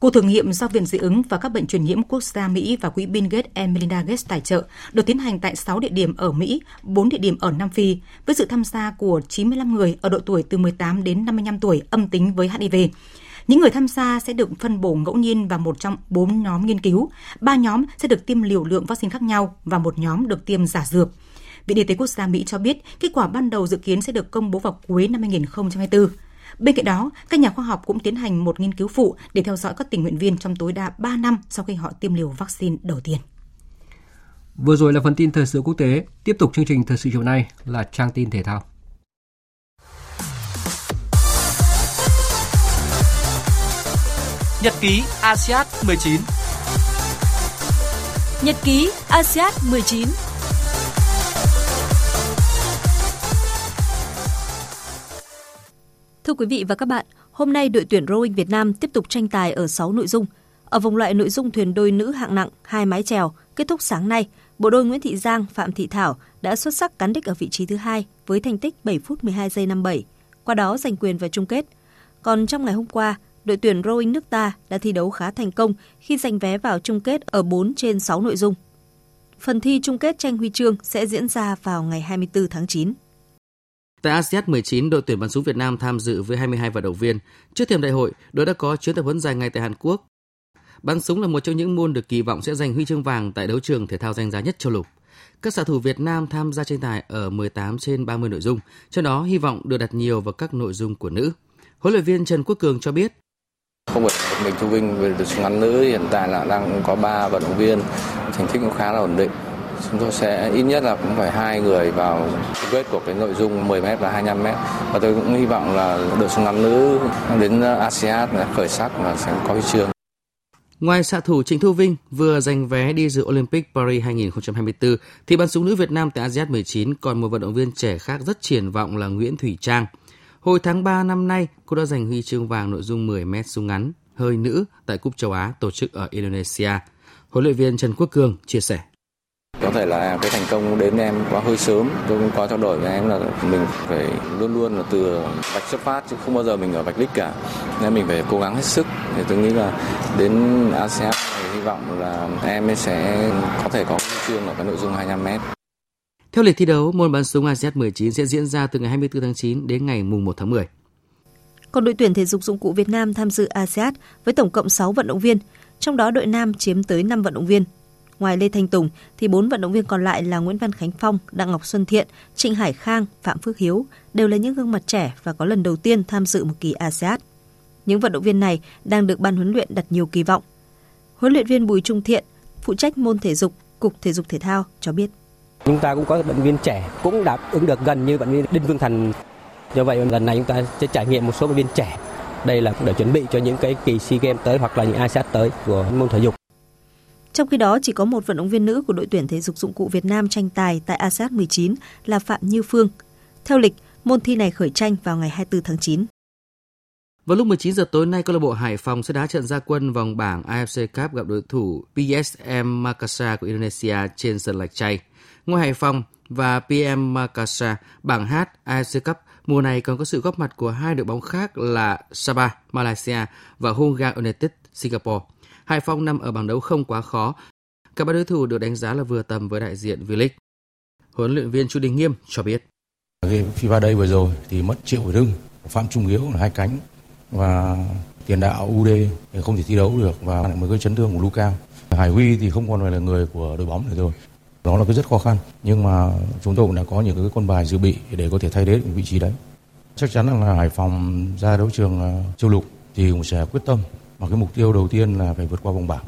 Cuộc thử nghiệm do Viện Dị ứng và các bệnh truyền nhiễm quốc gia Mỹ và quỹ Bill Gates and Melinda Gates tài trợ được tiến hành tại sáu địa điểm ở Mỹ, bốn địa điểm ở Nam Phi, với sự tham gia của chín mươi lăm người ở độ tuổi từ mười tám đến năm mươi lăm tuổi âm tính với hát i vê. Những người tham gia sẽ được phân bổ ngẫu nhiên vào một trong bốn nhóm nghiên cứu, ba nhóm sẽ được tiêm liều lượng vaccine khác nhau và một nhóm được tiêm giả dược. Viện Y tế Quốc gia Mỹ cho biết kết quả ban đầu dự kiến sẽ được công bố vào cuối năm hai nghìn không trăm hai mươi tư. Bên cạnh đó, các nhà khoa học cũng tiến hành một nghiên cứu phụ để theo dõi các tình nguyện viên trong tối đa ba năm sau khi họ tiêm liều vaccine đầu tiên. Vừa rồi là phần tin thời sự quốc tế. Tiếp tục chương trình thời sự chiều nay là trang tin thể thao. Nhật ký a sê an mười chín. Nhật ký a sê an mười chín. Thưa quý vị và các bạn, hôm nay đội tuyển rowing Việt Nam tiếp tục tranh tài ở sáu nội dung. Ở vòng loại nội dung thuyền đôi nữ hạng nặng, hai mái chèo, kết thúc sáng nay, bộ đôi Nguyễn Thị Giang, Phạm Thị Thảo đã xuất sắc cán đích ở vị trí thứ hai với thành tích bảy phút mười hai giây năm mươi bảy, qua đó giành quyền vào chung kết. Còn trong ngày hôm qua, đội tuyển rowing nước ta đã thi đấu khá thành công khi giành vé vào chung kết ở bốn trên sáu nội dung. Phần thi chung kết tranh huy chương sẽ diễn ra vào ngày hai mươi tư tháng chín. Tại a sê an mười chín, đội tuyển bắn súng Việt Nam tham dự với hai mươi hai vận động viên. Trước thềm đại hội, đội đã có chuyến tập huấn dài ngày tại Hàn Quốc. Bắn súng là một trong những môn được kỳ vọng sẽ giành huy chương vàng tại đấu trường thể thao danh giá nhất châu lục. Các xạ thủ Việt Nam tham gia tranh tài ở mười tám trên ba mươi nội dung, trong đó hy vọng được đặt nhiều vào các nội dung của nữ. Huấn luyện viên Trần Quốc Cường cho biết: Không phải mình thu vinh về đội súng ngắn nữ, hiện tại là đang có ba vận động viên, thành tích cũng khá là ổn định. Chúng tôi sẽ ít nhất là cũng phải hai người vào chung kết của cái nội dung mười mét và hai mươi lăm mét. Và tôi cũng hy vọng là đội súng ngắn nữ đến a sê an khởi sắc và sẽ có huy chương. Ngoài xạ thủ Trịnh Thu Vinh vừa giành vé đi dự Olympic Paris hai không hai tư, thì bắn súng nữ Việt Nam tại a sê an mười chín còn một vận động viên trẻ khác rất triển vọng là Nguyễn Thủy Trang. Hồi tháng ba năm nay, cô đã giành huy chương vàng nội dung mười mét súng ngắn hơi nữ tại Cúp Châu Á tổ chức ở Indonesia. Huấn luyện viên Trần Quốc Cường chia sẻ. Có thể là cái thành công đến em quá hơi sớm, tôi cũng có trao đổi với em là mình phải luôn luôn là từ vạch xuất phát chứ không bao giờ mình ở vạch đích cả, nên mình phải cố gắng hết sức. Thì tôi nghĩ là đến a sê an hy vọng là em sẽ có thể có huy chương ở cái nội dung hai mươi lăm mét. Theo lịch thi đấu, môn bắn súng a sê an mười chín sẽ diễn ra từ ngày hai mươi tư tháng chín đến ngày mùng một tháng mười. Còn đội tuyển thể dục dụng cụ Việt Nam tham dự a sê an với tổng cộng sáu vận động viên, trong đó đội nam chiếm tới năm vận động viên. Ngoài Lê Thanh Tùng thì bốn vận động viên còn lại là Nguyễn Văn Khánh Phong, Đặng Ngọc Xuân Thiện, Trịnh Hải Khang, Phạm Phước Hiếu đều là những gương mặt trẻ và có lần đầu tiên tham dự một kỳ a sê an. Những vận động viên này đang được ban huấn luyện đặt nhiều kỳ vọng. Huấn luyện viên Bùi Trung Thiện, phụ trách môn thể dục, Cục Thể dục Thể thao cho biết. Chúng ta cũng có vận động viên trẻ cũng đáp ứng được gần như vận động viên Đinh Vương Thành. Do vậy lần này chúng ta sẽ trải nghiệm một số vận động viên trẻ. Đây là để chuẩn bị cho những cái kỳ SEA Games tới hoặc là những a sê an tới của môn thể dục. Trong khi đó, chỉ có một vận động viên nữ của đội tuyển thể dục dụng cụ Việt Nam tranh tài tại a sê an mười chín là Phạm Như Phương. Theo lịch, môn thi này khởi tranh vào ngày hai mươi tư tháng chín. Vào lúc mười chín giờ tối nay, câu lạc bộ Hải Phòng sẽ đá trận ra quân vòng bảng a ép xê Cup gặp đối thủ pê ét em Makassar của Indonesia trên sân Lạch Tray. Ngoài Hải Phòng và pê em Makassar, bảng H a ép xê Cup mùa này còn có sự góp mặt của hai đội bóng khác là Sabah Malaysia và Hungga United Singapore. Hải Phòng nằm ở bảng đấu không quá khó. Cả ba đối thủ được đánh giá là vừa tầm với đại diện V-League. Huấn luyện viên Chu Đình Nghiêm cho biết. Cái pha đây vừa rồi thì mất Triệu Hải Hưng, Phạm Trung Hiếu là hai cánh và tiền đạo u đê không thể thi đấu được và lại một cái chấn thương của Luka. Hải Huy thì không còn phải là người của đội bóng nữa rồi. Đó là cái rất khó khăn, nhưng mà chúng tôi cũng đã có những cái con bài dự bị để có thể thay thế vị trí đấy. Chắc chắn là Hải Phòng ra đấu trường châu lục thì cũng sẽ quyết tâm. Và cái mục tiêu đầu tiên là phải vượt qua vòng bảng.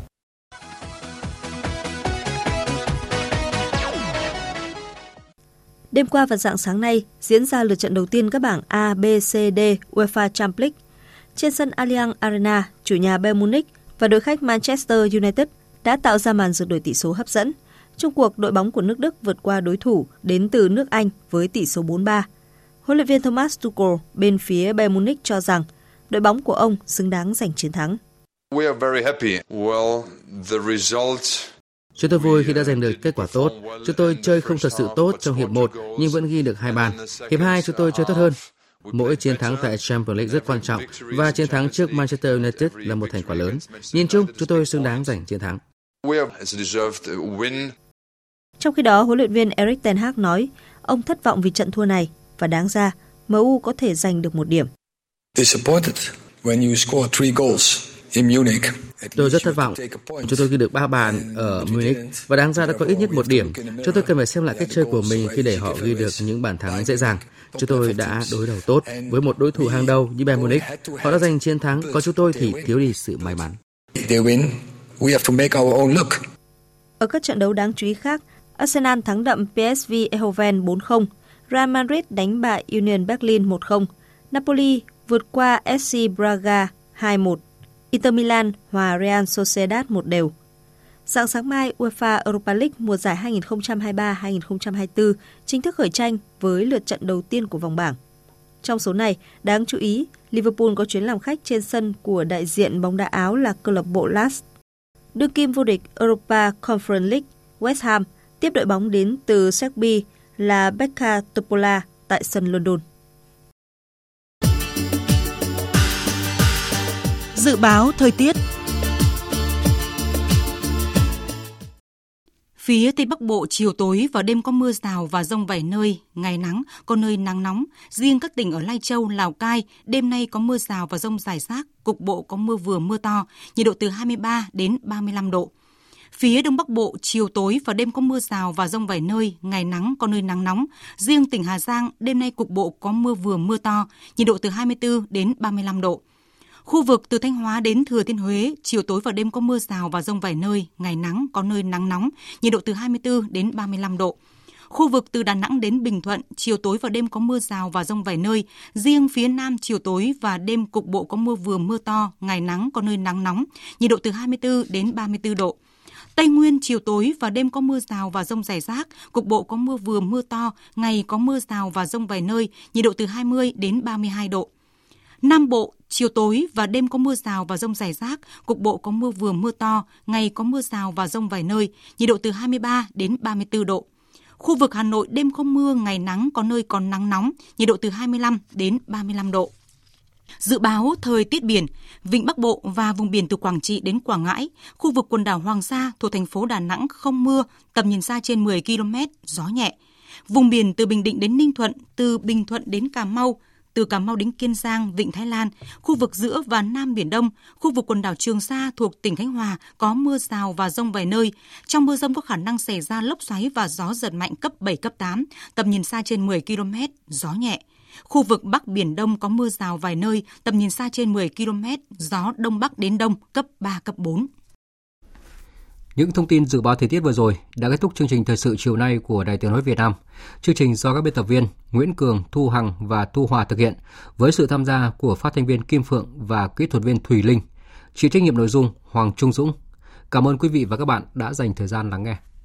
Đêm qua và rạng sáng nay diễn ra lượt trận đầu tiên các bảng A, B, C, D UEFA Champions League. Trên sân Allianz Arena, chủ nhà Bayern Munich và đội khách Manchester United đã tạo ra màn rượt đuổi tỷ số hấp dẫn. Trong cuộc, đội bóng của nước Đức vượt qua đối thủ đến từ nước Anh với tỷ số bốn ba. Huấn luyện viên Thomas Tuchel bên phía Bayern Munich cho rằng đội bóng của ông xứng đáng giành chiến thắng. Chúng tôi vui khi đã giành được kết quả tốt. Chúng tôi chơi không thật sự tốt trong hiệp một nhưng vẫn ghi được hai bàn. Hiệp hai chúng tôi chơi tốt hơn. Mỗi chiến thắng tại Champions League rất quan trọng và chiến thắng trước Manchester United là một thành quả lớn. Nhìn chung, chúng tôi xứng đáng giành chiến thắng. Trong khi đó, huấn luyện viên Erik ten Hag nói ông thất vọng vì trận thua này và đáng ra em u có thể giành được một điểm. Tôi rất thất vọng. Chúng tôi ghi được ba bàn ở Munich và đáng ra đã có ít nhất một điểm. Chúng tôi cần phải xem lại cách chơi của mình khi để họ ghi được những bàn thắng dễ dàng. Chúng tôi đã đối đầu tốt với một đối thủ hàng đầu như Bayern Munich. Họ đã giành chiến thắng, còn chúng tôi thì thiếu đi sự may mắn. Ở các trận đấu đáng chú ý khác, Arsenal thắng đậm pê ét vê Eindhoven bốn không, Real Madrid đánh bại Union Berlin một không, Napoli vượt qua ép xê Braga hai một, Inter Milan hòa Real Sociedad một đều. Sáng sáng mai, UEFA Europa League mùa giải hai không hai ba hai không hai tư chính thức khởi tranh với lượt trận đầu tiên của vòng bảng. Trong số này, đáng chú ý, Liverpool có chuyến làm khách trên sân của đại diện bóng đá Áo là câu lạc bộ Lens. Đương kim vô địch Europa Conference League West Ham tiếp đội bóng đến từ Serbia là Beka Topola tại sân London. Dự báo thời tiết. Phía Tây Bắc Bộ chiều tối và đêm có mưa rào và dông vài nơi, ngày nắng, có nơi nắng nóng. Riêng các tỉnh ở Lai Châu, Lào Cai, đêm nay có mưa rào và dông rải rác, cục bộ có mưa vừa mưa to, nhiệt độ từ hai mươi ba đến ba mươi lăm độ. Phía Đông Bắc Bộ chiều tối và đêm có mưa rào và dông vài nơi, ngày nắng, có nơi nắng nóng. Riêng tỉnh Hà Giang, đêm nay cục bộ có mưa vừa mưa to, nhiệt độ từ hai mươi tư đến ba mươi lăm độ. Khu vực từ Thanh Hóa đến Thừa Thiên Huế, chiều tối và đêm có mưa rào và dông vài nơi, ngày nắng, có nơi nắng nóng, nhiệt độ từ hai mươi tư đến ba mươi lăm độ. Khu vực từ Đà Nẵng đến Bình Thuận, chiều tối và đêm có mưa rào và dông vài nơi. Riêng phía Nam chiều tối và đêm cục bộ có mưa vừa mưa to, ngày nắng có nơi nắng nóng, nhiệt độ từ hai mươi tư đến ba mươi tư độ. Tây Nguyên chiều tối và đêm có mưa rào và dông rải rác, cục bộ có mưa vừa mưa to, ngày có mưa rào và dông vài nơi, nhiệt độ từ hai mươi đến ba mươi hai độ. Nam Bộ chiều tối và đêm có mưa rào và dông rải rác, cục bộ có mưa vừa mưa to, ngày có mưa rào và dông vài nơi, nhiệt độ từ hai mươi ba đến ba mươi tư độ. Khu vực Hà Nội đêm không mưa, ngày nắng, có nơi còn nắng nóng, nhiệt độ từ hai mươi lăm đến ba mươi lăm độ. Dự báo thời tiết biển, vịnh Bắc Bộ và vùng biển từ Quảng Trị đến Quảng Ngãi, khu vực quần đảo Hoàng Sa thuộc thành phố Đà Nẵng không mưa, tầm nhìn xa trên mười ki lô mét, gió nhẹ. Vùng biển từ Bình Định đến Ninh Thuận, từ Bình Thuận đến Cà Mau, từ Cà Mau đến Kiên Giang, vịnh Thái Lan, khu vực giữa và Nam Biển Đông, khu vực quần đảo Trường Sa thuộc tỉnh Khánh Hòa có mưa rào và dông vài nơi. Trong mưa dông có khả năng xảy ra lốc xoáy và gió giật mạnh cấp bảy, cấp tám, tầm nhìn xa trên mười ki lô mét, gió nhẹ. Khu vực Bắc Biển Đông có mưa rào vài nơi, tầm nhìn xa trên mười ki lô mét, gió Đông Bắc đến Đông, cấp ba, cấp bốn. Những thông tin dự báo thời tiết vừa rồi đã kết thúc chương trình thời sự chiều nay của Đài Tiếng nói Việt Nam. Chương trình do các biên tập viên Nguyễn Cường, Thu Hằng và Thu Hòa thực hiện với sự tham gia của phát thanh viên Kim Phượng và kỹ thuật viên Thùy Linh. Chịu trách nhiệm nội dung Hoàng Trung Dũng. Cảm ơn quý vị và các bạn đã dành thời gian lắng nghe.